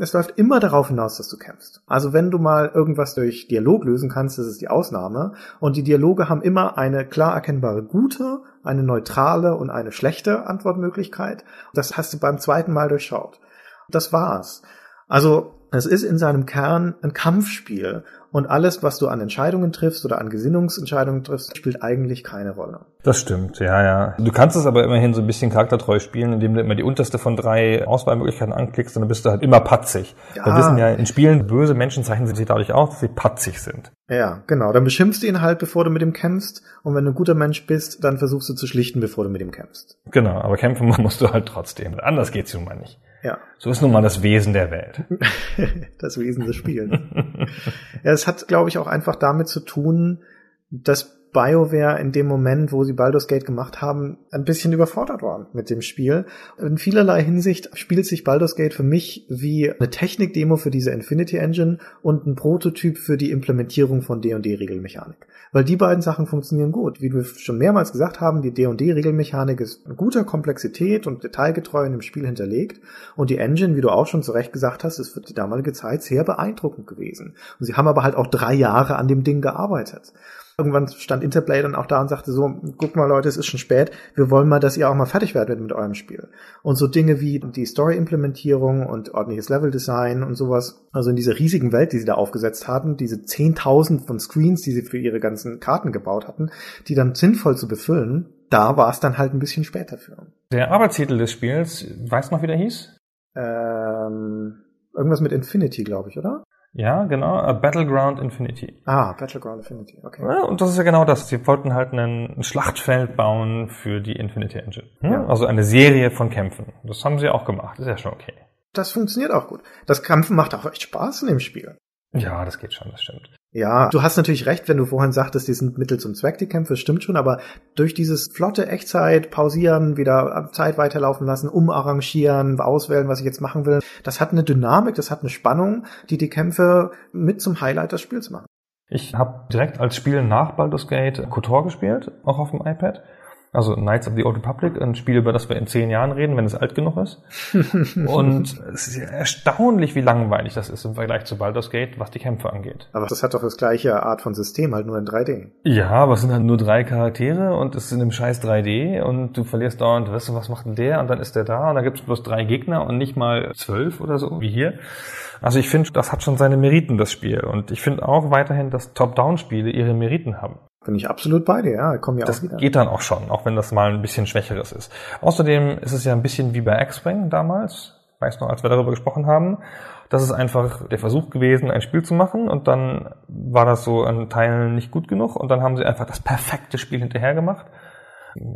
Es läuft immer darauf hinaus, dass du kämpfst. Also wenn du mal irgendwas durch Dialog lösen kannst, das ist die Ausnahme. Und die Dialoge haben immer eine klar erkennbare gute, eine neutrale und eine schlechte Antwortmöglichkeit. Das hast du beim zweiten Mal durchschaut. Das war's. Also... Es ist in seinem Kern ein Kampfspiel und alles, was du an Entscheidungen triffst oder an Gesinnungsentscheidungen triffst, spielt eigentlich keine Rolle. Das stimmt, ja, ja. Du kannst es aber immerhin so ein bisschen charaktertreu spielen, indem du immer die unterste von drei Auswahlmöglichkeiten anklickst und dann bist du halt immer patzig. Ja. Wir wissen ja, in Spielen, böse Menschen zeichnen sich dadurch aus, dass sie patzig sind. Ja, genau. Dann beschimpfst du ihn halt, bevor du mit ihm kämpfst, und wenn du ein guter Mensch bist, dann versuchst du zu schlichten, bevor du mit ihm kämpfst. Genau, aber kämpfen musst du halt trotzdem. Anders geht's nun mal nicht. Ja. So ist nun mal das Wesen der Welt. Das Wesen des Spiels. Ja, es hat, glaube ich, auch einfach damit zu tun, dass BioWare in dem Moment, wo sie Baldur's Gate gemacht haben, ein bisschen überfordert waren mit dem Spiel. In vielerlei Hinsicht spielt sich Baldur's Gate für mich wie eine Technikdemo für diese Infinity Engine und ein Prototyp für die Implementierung von D und D-Regelmechanik. Weil die beiden Sachen funktionieren gut. Wie wir schon mehrmals gesagt haben, die D und D-Regelmechanik ist in guter Komplexität und detailgetreu in dem Spiel hinterlegt. Und die Engine, wie du auch schon zu Recht gesagt hast, ist für die damalige Zeit sehr beeindruckend gewesen. Und sie haben aber halt auch drei Jahre an dem Ding gearbeitet. Irgendwann stand Interplay dann auch da und sagte so, guck mal Leute, es ist schon spät, wir wollen mal, dass ihr auch mal fertig werdet mit, mit eurem Spiel. Und so Dinge wie die Story-Implementierung und ordentliches Level-Design und sowas, also in dieser riesigen Welt, die sie da aufgesetzt hatten, diese zehntausend von Screens, die sie für ihre ganzen Karten gebaut hatten, die dann sinnvoll zu befüllen, da war es dann halt ein bisschen später für. Der Arbeitstitel des Spiels, weißt du noch, wie der hieß? Ähm, irgendwas mit Infinity, glaube ich, oder? Ja, genau, Battleground Infinity. Ah, Battleground Infinity, okay. Ja, und das ist ja genau das. Sie wollten halt ein Schlachtfeld bauen für die Infinity Engine. Hm? Ja. Also eine Serie von Kämpfen. Das haben sie auch gemacht, ist ja schon okay. Das funktioniert auch gut. Das Kämpfen macht auch echt Spaß in dem Spiel. Ja, das geht schon, das stimmt. Ja, du hast natürlich recht, wenn du vorhin sagtest, die sind Mittel zum Zweck, die Kämpfe, stimmt schon, aber durch dieses flotte Echtzeit, pausieren, wieder Zeit weiterlaufen lassen, umarrangieren, auswählen, was ich jetzt machen will, das hat eine Dynamik, das hat eine Spannung, die die Kämpfe mit zum Highlight des Spiels machen. Ich habe direkt als Spiel nach Baldur's Gate KOTOR gespielt, auch auf dem iPad. Also Knights of the Old Republic, ein Spiel, über das wir in zehn Jahren reden, wenn es alt genug ist. Und es ist erstaunlich, wie langweilig das ist im Vergleich zu Baldur's Gate, was die Kämpfe angeht. Aber das hat doch das gleiche Art von System, halt nur in drei D. Ja, aber es sind halt nur drei Charaktere und es ist in einem scheiß drei D und du verlierst dauernd, weißt du, was macht denn der? Und dann ist der da und dann gibt's bloß drei Gegner und nicht mal zwölf oder so, wie hier. Also ich finde, das hat schon seine Meriten, das Spiel. Und ich finde auch weiterhin, dass Top-Down-Spiele ihre Meriten haben. Bin ich absolut bei dir, ja. Kommen ja das auch wieder. Geht dann auch schon, auch wenn das mal ein bisschen Schwächeres ist. Außerdem ist es ja ein bisschen wie bei X-Wing damals, weiß noch, als wir darüber gesprochen haben. Das ist einfach der Versuch gewesen, ein Spiel zu machen und dann war das so an Teilen nicht gut genug und dann haben sie einfach das perfekte Spiel hinterher gemacht.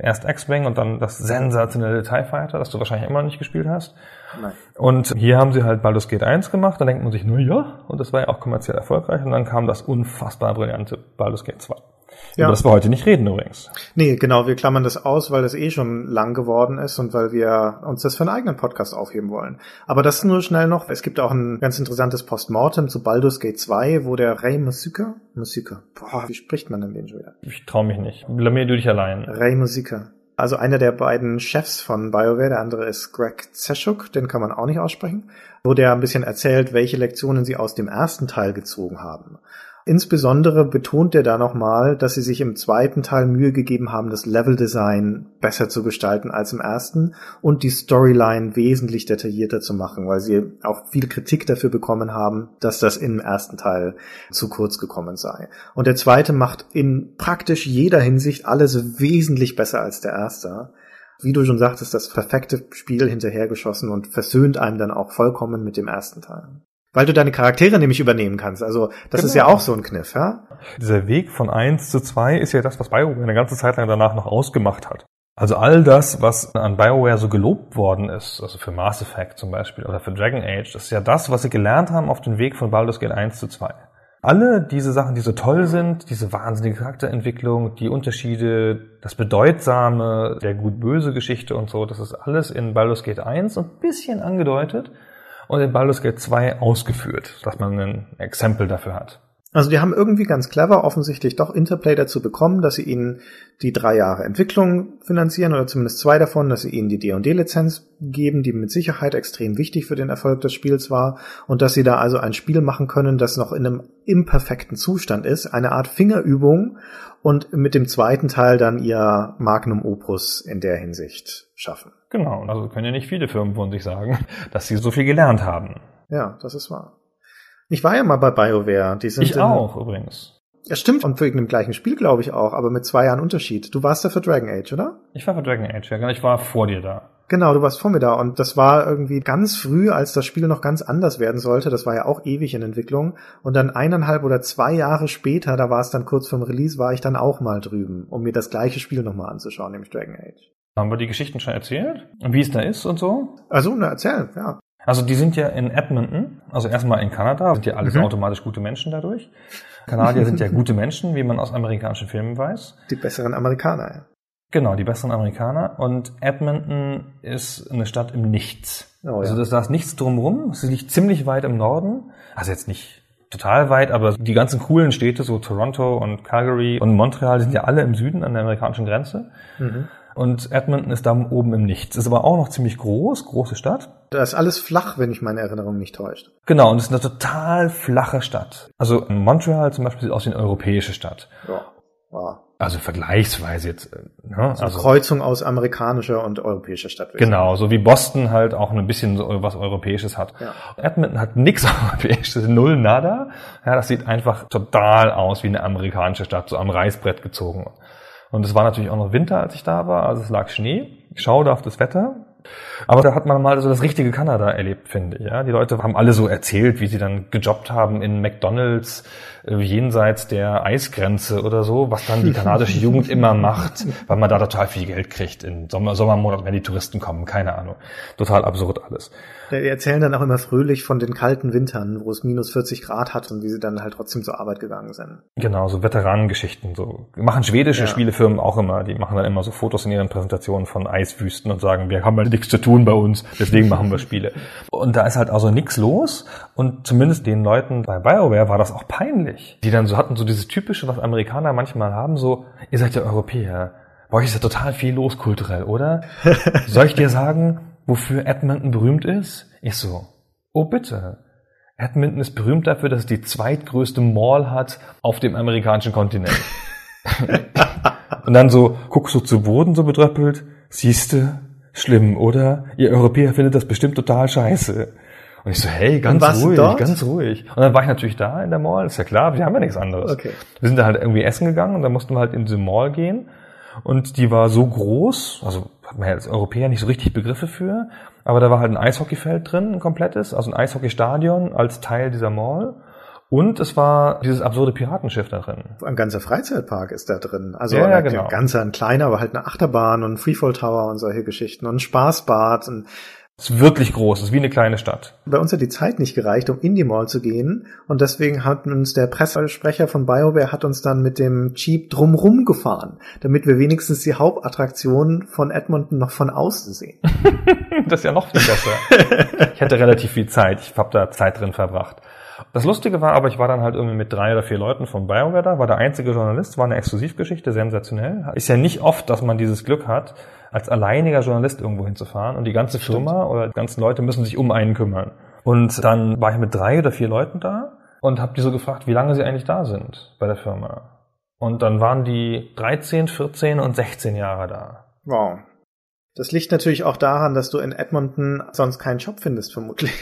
Erst X-Wing und dann das sensationelle TIE Fighter, das du wahrscheinlich immer noch nicht gespielt hast. Nein. Und hier haben sie halt Baldur's Gate eins gemacht, dann denkt man sich, na ja, und das war ja auch kommerziell erfolgreich und dann kam das unfassbar brillante Baldur's Gate zwei. Ja. Über das wir heute nicht reden übrigens. Nee, genau, wir klammern das aus, weil das eh schon lang geworden ist und weil wir uns das für einen eigenen Podcast aufheben wollen. Aber das nur schnell noch, es gibt auch ein ganz interessantes Postmortem zu Baldur's Gate zwei, wo der Ray Muzyka, Muzyka, boah, wie spricht man denn den schon wieder? Ich trau mich nicht, blamier du dich allein. Ray Muzyka. Also einer der beiden Chefs von BioWare, der andere ist Greg Zeschuk, den kann man auch nicht aussprechen, wo der ein bisschen erzählt, welche Lektionen sie aus dem ersten Teil gezogen haben. Insbesondere betont er da nochmal, dass sie sich im zweiten Teil Mühe gegeben haben, das Leveldesign besser zu gestalten als im ersten und die Storyline wesentlich detaillierter zu machen, weil sie auch viel Kritik dafür bekommen haben, dass das im ersten Teil zu kurz gekommen sei. Und der zweite macht in praktisch jeder Hinsicht alles wesentlich besser als der erste. Wie du schon sagtest, das perfekte Spiel hinterhergeschossen und versöhnt einem dann auch vollkommen mit dem ersten Teil. Weil du deine Charaktere nämlich übernehmen kannst. Also das genau. Ist ja auch so ein Kniff, ja? Dieser Weg von eins zu zwei ist ja das, was BioWare eine ganze Zeit lang danach noch ausgemacht hat. Also all das, was an BioWare so gelobt worden ist, also für Mass Effect zum Beispiel oder für Dragon Age, das ist ja das, was sie gelernt haben auf dem Weg von Baldur's Gate eins zu zwei. Alle diese Sachen, die so toll sind, diese wahnsinnige Charakterentwicklung, die Unterschiede, das Bedeutsame, der gut-böse Geschichte und so, das ist alles in Baldur's Gate eins ein bisschen angedeutet. Und in Baldur's Gate zwei ausgeführt, dass man ein Exempel dafür hat. Also die haben irgendwie ganz clever offensichtlich doch Interplay dazu bekommen, dass sie ihnen die drei Jahre Entwicklung finanzieren oder zumindest zwei davon, dass sie ihnen die D und D-Lizenz geben, die mit Sicherheit extrem wichtig für den Erfolg des Spiels war und dass sie da also ein Spiel machen können, das noch in einem imperfekten Zustand ist, eine Art Fingerübung und mit dem zweiten Teil dann ihr Magnum Opus in der Hinsicht schaffen. Genau, also können ja nicht viele Firmen von sich sagen, dass sie so viel gelernt haben. Ja, das ist wahr. Ich war ja mal bei BioWare. Die sind ich auch, in, übrigens. Ja, stimmt. Und wegen dem gleichen Spiel, glaube ich, auch, aber mit zwei Jahren Unterschied. Du warst da für Dragon Age, oder? Ich war für Dragon Age, ja. Ich war vor dir da. Genau, du warst vor mir da. Und das war irgendwie ganz früh, als das Spiel noch ganz anders werden sollte. Das war ja auch ewig in Entwicklung. Und dann eineinhalb oder zwei Jahre später, da war es dann kurz vorm Release, war ich dann auch mal drüben, um mir das gleiche Spiel nochmal anzuschauen, nämlich Dragon Age. Haben wir die Geschichten schon erzählt? Und wie es da ist und so? Also, na, erzähl, ja. Also die sind ja in Edmonton, also erstmal in Kanada, sind ja alles mhm. automatisch gute Menschen dadurch. Kanadier sind ja gute Menschen, wie man aus amerikanischen Filmen weiß. Die besseren Amerikaner, ja. Genau, die besseren Amerikaner. Und Edmonton ist eine Stadt im Nichts. Oh, ja. Also das, da ist nichts drumrum. Sie liegt ziemlich weit im Norden. Also jetzt nicht total weit, aber die ganzen coolen Städte, so Toronto und Calgary und Montreal, sind ja alle im Süden an der amerikanischen Grenze. Mhm. Und Edmonton ist da oben im Nichts. Ist aber auch noch ziemlich groß, große Stadt. Da ist alles flach, wenn ich meine Erinnerung nicht täuscht. Genau, und es ist eine total flache Stadt. Also in Montreal zum Beispiel sieht aus wie eine europäische Stadt. Ja. Wow. Also vergleichsweise jetzt. Ne? Also, also Kreuzung aus amerikanischer und europäischer Stadt. Genau, so wie Boston halt auch ein bisschen so was Europäisches hat. Ja. Edmonton hat nichts Europäisches, null nada. Ja, das sieht einfach total aus wie eine amerikanische Stadt, so am Reißbrett gezogen. Und es war natürlich auch noch Winter, als ich da war, also es lag Schnee, schauderhaftes Wetter. Aber da hat man mal so das richtige Kanada erlebt, finde ich. Ja? Die Leute haben alle so erzählt, wie sie dann gejobbt haben in McDonalds äh, jenseits der Eisgrenze oder so, was dann die kanadische Jugend immer macht, weil man da total viel Geld kriegt in Sommer, Sommermonaten, wenn die Touristen kommen, keine Ahnung. Total absurd alles. Die erzählen dann auch immer fröhlich von den kalten Wintern, wo es minus vierzig Grad hat und wie sie dann halt trotzdem zur Arbeit gegangen sind. Genau, so Veteranengeschichten. So. Machen schwedische ja. Spielefirmen auch immer, die machen dann immer so Fotos in ihren Präsentationen von Eiswüsten und sagen, wir haben halt nichts zu tun bei uns, deswegen machen wir Spiele. Und da ist halt also nichts los und zumindest den Leuten bei BioWare war das auch peinlich. Die dann so hatten so dieses typische, was Amerikaner manchmal haben, so, ihr seid ja Europäer, bei euch ist ja total viel los kulturell, oder? Soll ich dir sagen, wofür Edmonton berühmt ist? Ich so, oh bitte. Edmonton ist berühmt dafür, dass es die zweitgrößte Mall hat auf dem amerikanischen Kontinent. Und dann so, guckst du zu Boden so bedröppelt, siehste, schlimm, oder? Ihr Europäer findet das bestimmt total scheiße. Und ich so, hey, ganz ruhig, ganz ruhig. Und dann war ich natürlich da in der Mall, ist ja klar, wir haben ja nichts anderes. Okay. Wir sind da halt irgendwie essen gegangen und dann mussten wir halt in diese Mall gehen. Und die war so groß, also hat man ja als Europäer nicht so richtig Begriffe für, aber da war halt ein Eishockeyfeld drin, ein komplettes, also ein Eishockeystadion als Teil dieser Mall. Und es war dieses absurde Piratenschiff da drin. Ein ganzer Freizeitpark ist da drin. Also ja, ja, genau. ein ganzer, ein kleiner, aber halt eine Achterbahn und ein Freefall Tower und solche Geschichten und ein Spaßbad. Und es ist wirklich groß, es ist wie eine kleine Stadt. Bei uns hat die Zeit nicht gereicht, um in die Mall zu gehen. Und deswegen hat uns der Pressesprecher von BioWare hat uns dann mit dem Jeep drumrum gefahren, damit wir wenigstens die Hauptattraktion von Edmonton noch von außen sehen. Das ist ja noch viel besser. Ich hatte relativ viel Zeit, ich habe da Zeit drin verbracht. Das Lustige war aber, ich war dann halt irgendwie mit drei oder vier Leuten von BioWare da, war der einzige Journalist, war eine Exklusivgeschichte, sensationell. Ist ja nicht oft, dass man dieses Glück hat, als alleiniger Journalist irgendwo hinzufahren und die ganze Firma Stimmt. oder die ganzen Leute müssen sich um einen kümmern. Und dann war ich mit drei oder vier Leuten da und habe die so gefragt, wie lange sie eigentlich da sind bei der Firma. Und dann waren die dreizehn, vierzehn und sechzehn Jahre da. Wow. Das liegt natürlich auch daran, dass du in Edmonton sonst keinen Job findest, vermutlich.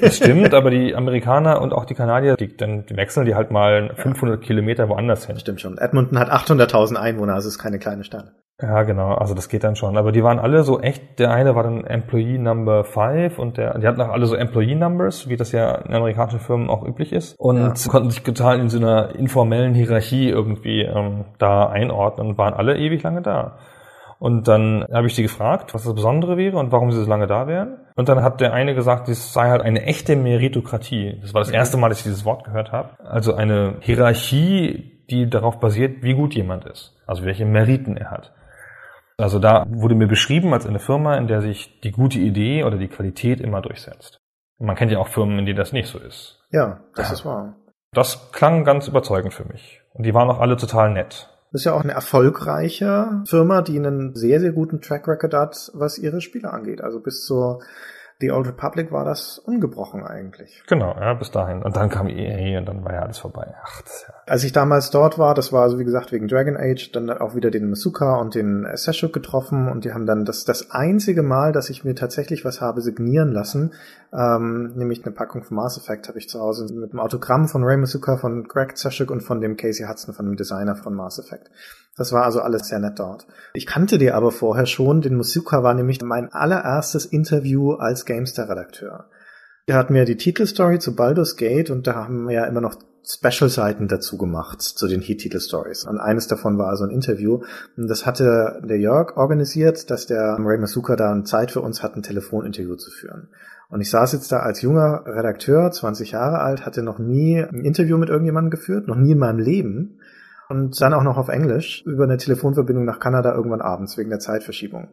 Das stimmt, aber die Amerikaner und auch die Kanadier, die, dann, die wechseln die halt mal fünfhundert ja. Kilometer woanders hin. Stimmt schon. Edmonton hat achthunderttausend Einwohner, also ist keine kleine Stadt. Ja, genau. Also das geht dann schon. Aber die waren alle so echt, der eine war dann Employee Number fünf und der, die hatten auch alle so Employee Numbers, wie das ja in amerikanischen Firmen auch üblich ist. Und ja. konnten sich total in so einer informellen Hierarchie irgendwie ähm, da einordnen und waren alle ewig lange da. Und dann habe ich sie gefragt, was das Besondere wäre und warum sie so lange da wären. Und dann hat der eine gesagt, das sei halt eine echte Meritokratie. Das war das erste Mal, dass ich dieses Wort gehört habe. Also eine Hierarchie, die darauf basiert, wie gut jemand ist. Also welche Meriten er hat. Also da wurde mir beschrieben als eine Firma, in der sich die gute Idee oder die Qualität immer durchsetzt. Und man kennt ja auch Firmen, in denen das nicht so ist. Ja, das ja. ist wahr. Das klang ganz überzeugend für mich. Und die waren auch alle total nett. Das ist ja auch eine erfolgreiche Firma, die einen sehr, sehr guten Track Record hat, was ihre Spiele angeht. Also bis zur The Old Republic war das ungebrochen eigentlich. Genau, ja, bis dahin. Und dann kam E A und dann war ja alles vorbei. Ach, das, ja. Als ich damals dort war, das war also wie gesagt wegen Dragon Age, dann auch wieder den Muzyka und den Zeschuk getroffen und die haben dann das das einzige Mal, dass ich mir tatsächlich was habe signieren lassen, ähm, nämlich eine Packung von Mass Effect habe ich zu Hause mit einem Autogramm von Ray Muzyka, von Greg Zeschuk und von dem Casey Hudson, von dem Designer von Mass Effect. Das war also alles sehr nett dort. Ich kannte die aber vorher schon. Den Muzyka war nämlich mein allererstes Interview als Gamestar-Redakteur. Der hat mir die Titelstory zu Baldur's Gate und da haben wir ja immer noch Special-Seiten dazu gemacht, zu den Hit-Titel-Stories. Und eines davon war also ein Interview. Und das hatte der Jörg organisiert, dass der Ray Muzyka dann Zeit für uns hat, ein Telefoninterview zu führen. Und ich saß jetzt da als junger Redakteur, zwanzig Jahre alt, hatte noch nie ein Interview mit irgendjemandem geführt, noch nie in meinem Leben. Und dann auch noch auf Englisch über eine Telefonverbindung nach Kanada irgendwann abends wegen der Zeitverschiebung.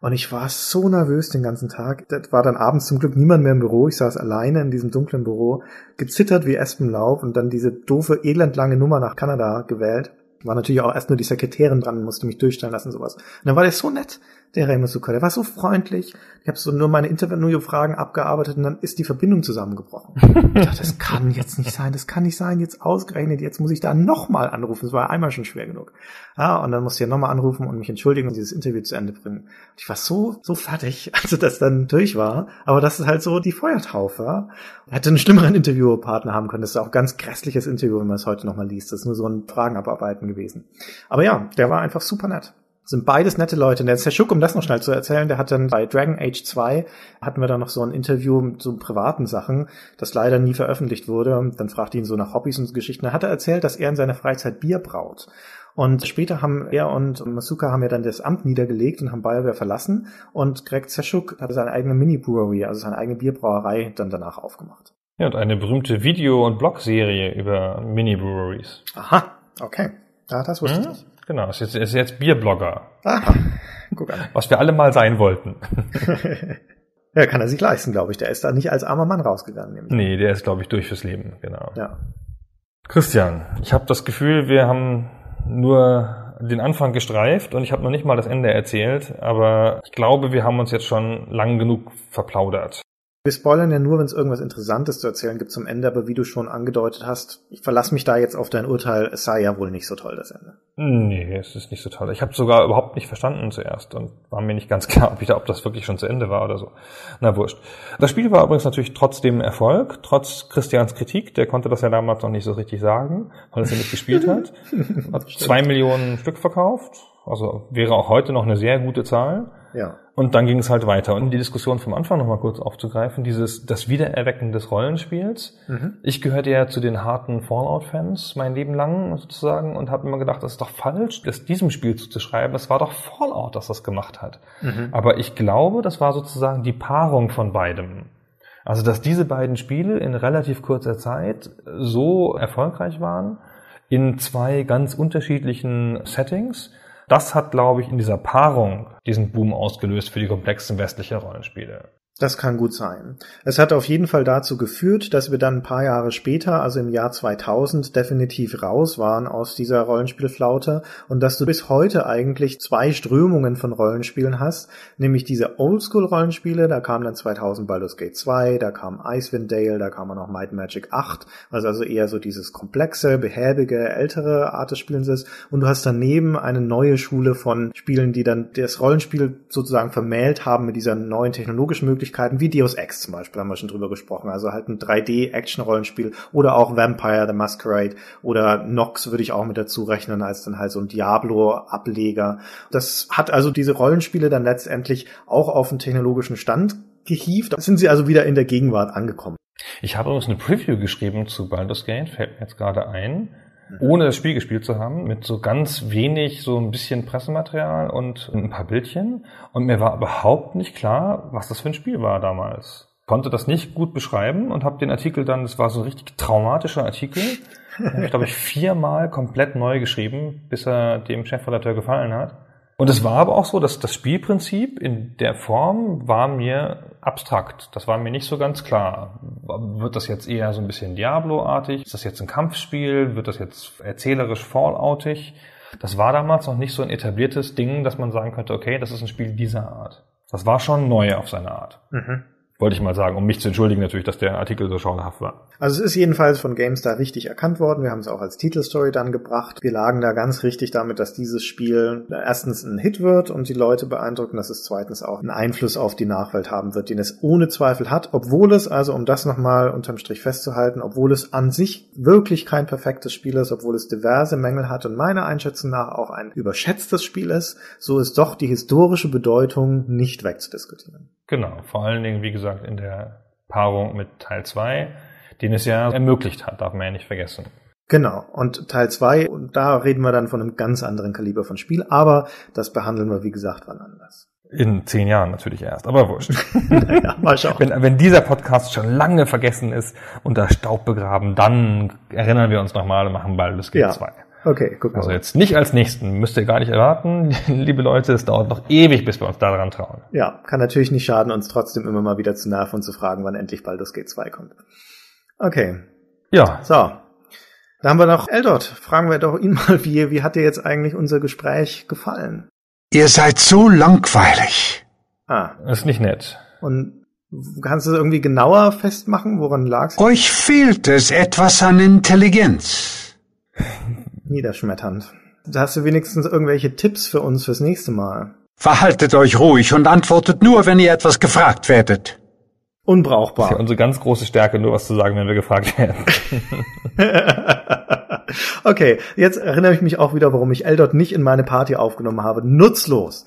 Und ich war so nervös den ganzen Tag. Das war dann abends zum Glück niemand mehr im Büro. Ich saß alleine in diesem dunklen Büro, gezittert wie Espenlaub und dann diese doofe, elendlange Nummer nach Kanada gewählt. War natürlich auch erst nur die Sekretärin dran, musste mich durchstellen lassen, sowas. Und dann war der so nett, der Ray Muzyka, der war so freundlich. Ich habe so nur meine Interview-Fragen abgearbeitet und dann ist die Verbindung zusammengebrochen. Ich dachte, das kann jetzt nicht sein, das kann nicht sein, jetzt ausgerechnet, jetzt muss ich da nochmal anrufen. Das war ja einmal schon schwer genug. Ja, und dann musste ich ja nochmal anrufen und mich entschuldigen und dieses Interview zu Ende bringen. Und ich war so, so fertig, als das dann durch war. Aber das ist halt so die Feuertaufe. Ich hätte einen schlimmeren Interviewpartner haben können. Das ist auch ein ganz grässliches Interview, wenn man es heute nochmal liest. Das ist nur so ein Fragen abarbeiten gewesen. Aber ja, der war einfach super nett. Sind beides nette Leute. Und der Zeschuk, um das noch schnell zu erzählen, der hat dann bei Dragon Age zwei, hatten wir dann noch so ein Interview mit so privaten Sachen, das leider nie veröffentlicht wurde. Dann fragte ihn so nach Hobbys und Geschichten. Da hat er erzählt, dass er in seiner Freizeit Bier braut. Und später haben er und Muzyka haben ja dann das Amt niedergelegt und haben BioWare verlassen. Und Greg Zeschuk hatte seine eigene Mini-Brewery, also seine eigene Bierbrauerei, dann danach aufgemacht. Ja, und eine berühmte Video- und Blogserie über Mini-Breweries. Aha, okay. Ja, das wusste hm? ich nicht. Genau, ist jetzt, ist jetzt Bierblogger. Aha, guck an. Was wir alle mal sein wollten. Ja, kann er sich leisten, glaube ich. Der ist da nicht als armer Mann rausgegangen. Nämlich. Nee, der ist, glaube ich, durch fürs Leben, genau. Ja. Christian, ich habe das Gefühl, wir haben nur den Anfang gestreift und ich habe noch nicht mal das Ende erzählt, aber ich glaube, wir haben uns jetzt schon lang genug verplaudert. Wir spoilern ja nur, wenn es irgendwas Interessantes zu erzählen gibt zum Ende, aber wie du schon angedeutet hast, ich verlasse mich da jetzt auf dein Urteil, es sei ja wohl nicht so toll, das Ende. Nee, es ist nicht so toll. Ich habe es sogar überhaupt nicht verstanden zuerst und war mir nicht ganz klar, ob, ich da, ob das wirklich schon zu Ende war oder so. Na wurscht. Das Spiel war übrigens natürlich trotzdem Erfolg, trotz Christians Kritik, der konnte das ja damals noch nicht so richtig sagen, weil er es ja nicht gespielt hat. Hat zwei Millionen Stück verkauft, also wäre auch heute noch eine sehr gute Zahl. Ja. Und dann ging es halt weiter. Und die Diskussion vom Anfang nochmal kurz aufzugreifen, dieses das Wiedererwecken des Rollenspiels. Mhm. Ich gehörte ja zu den harten Fallout-Fans mein Leben lang sozusagen und habe immer gedacht, das ist doch falsch, das diesem Spiel zuzuschreiben. Es war doch Fallout, das das gemacht hat. Mhm. Aber ich glaube, das war sozusagen die Paarung von beidem. Also, dass diese beiden Spiele in relativ kurzer Zeit so erfolgreich waren, in zwei ganz unterschiedlichen Settings. Das hat, glaube ich, in dieser Paarung diesen Boom ausgelöst für die komplexen westlichen Rollenspiele. Das kann gut sein. Es hat auf jeden Fall dazu geführt, dass wir dann ein paar Jahre später, also im Jahr zweitausend, definitiv raus waren aus dieser Rollenspielflaute und dass du bis heute eigentlich zwei Strömungen von Rollenspielen hast, nämlich diese Oldschool-Rollenspiele, da kam dann zweitausend Baldur's Gate zwei, da kam Icewind Dale, da kam auch noch Might and Magic acht, was also eher so dieses komplexe, behäbige, ältere Art des Spielens ist und du hast daneben eine neue Schule von Spielen, die dann das Rollenspiel sozusagen vermählt haben mit dieser neuen technologischen Möglichkeit, wie Deus Ex zum Beispiel, haben wir schon drüber gesprochen, also halt ein drei D-Action-Rollenspiel oder auch Vampire the Masquerade oder Nox würde ich auch mit dazu rechnen, als dann halt so ein Diablo-Ableger. Das hat also diese Rollenspiele dann letztendlich auch auf den technologischen Stand gehievt. Da sind sie also wieder in der Gegenwart angekommen. Ich habe uns eine Preview geschrieben zu Baldur's Gate, fällt mir jetzt gerade ein, ohne das Spiel gespielt zu haben, mit so ganz wenig, so ein bisschen Pressematerial und ein paar Bildchen. Und mir war überhaupt nicht klar, was das für ein Spiel war damals. Konnte das nicht gut beschreiben und habe den Artikel dann, das war so ein richtig traumatischer Artikel, den habe ich, glaube ich, viermal komplett neu geschrieben, bis er dem Chefredakteur gefallen hat. Und es war aber auch so, dass das Spielprinzip in der Form war mir abstrakt. Das war mir nicht so ganz klar. Wird das jetzt eher so ein bisschen Diablo-artig? Ist das jetzt ein Kampfspiel? Wird das jetzt erzählerisch Falloutig? Das war damals noch nicht so ein etabliertes Ding, dass man sagen könnte, okay, das ist ein Spiel dieser Art. Das war schon neu auf seine Art. Mhm. Wollte ich mal sagen, um mich zu entschuldigen natürlich, dass der Artikel so schauderhaft war. Also es ist jedenfalls von GameStar richtig erkannt worden. Wir haben es auch als Titelstory dann gebracht. Wir lagen da ganz richtig damit, dass dieses Spiel erstens ein Hit wird und die Leute beeindruckt, dass es zweitens auch einen Einfluss auf die Nachwelt haben wird, den es ohne Zweifel hat, obwohl es, also um das nochmal unterm Strich festzuhalten, obwohl es an sich wirklich kein perfektes Spiel ist, obwohl es diverse Mängel hat und meiner Einschätzung nach auch ein überschätztes Spiel ist, so ist doch die historische Bedeutung nicht wegzudiskutieren. Genau, vor allen Dingen, wie gesagt, in der Paarung mit Teil zwei, den es ja ermöglicht hat, darf man ja nicht vergessen. Genau, und Teil zwei, und da reden wir dann von einem ganz anderen Kaliber von Spiel, aber das behandeln wir, wie gesagt, wann anders. In zehn Jahren natürlich erst, aber wurscht. Naja, mal schauen. Wenn, wenn dieser Podcast schon lange vergessen ist, unter Staub begraben, dann erinnern wir uns nochmal und machen Baldur's Gate ja. zwei. Okay, guck mal. Also jetzt nicht als nächsten, müsst ihr gar nicht erwarten. Liebe Leute, es dauert noch ewig, bis wir uns daran trauen. Ja, kann natürlich nicht schaden, uns trotzdem immer mal wieder zu nerven und zu fragen, wann endlich Baldur's Gate zwei kommt. Okay. Ja. So, da haben wir noch Eldoth. Fragen wir doch ihn mal, wie, wie hat dir jetzt eigentlich unser Gespräch gefallen? Ihr seid so langweilig. Ah. Das ist nicht nett. Und kannst du das irgendwie genauer festmachen, woran lag's? Euch fehlt es etwas an Intelligenz. Niederschmetternd. Da hast du wenigstens irgendwelche Tipps für uns fürs nächste Mal. Verhaltet euch ruhig und antwortet nur, wenn ihr etwas gefragt werdet. Unbrauchbar. Das ist ja unsere ganz große Stärke, nur was zu sagen, wenn wir gefragt werden. Okay, jetzt erinnere ich mich auch wieder, warum ich Eldoth nicht in meine Party aufgenommen habe. Nutzlos.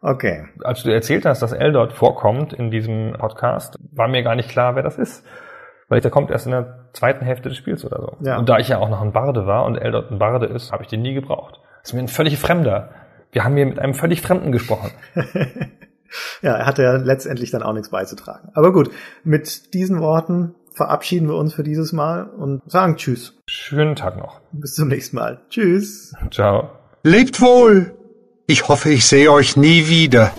Okay. Als du erzählt hast, dass Eldoth vorkommt in diesem Podcast, war mir gar nicht klar, wer das ist. Weil der kommt erst in der zweiten Hälfte des Spiels oder so. Ja. Und da ich ja auch noch ein Barde war und Eldoth ein Barde ist, habe ich den nie gebraucht. Das ist mir ein völlig Fremder. Wir haben hier mit einem völlig Fremden gesprochen. Ja, er hatte ja letztendlich dann auch nichts beizutragen. Aber gut, mit diesen Worten verabschieden wir uns für dieses Mal und sagen Tschüss. Schönen Tag noch. Bis zum nächsten Mal. Tschüss. Ciao. Lebt wohl. Ich hoffe, ich sehe euch nie wieder.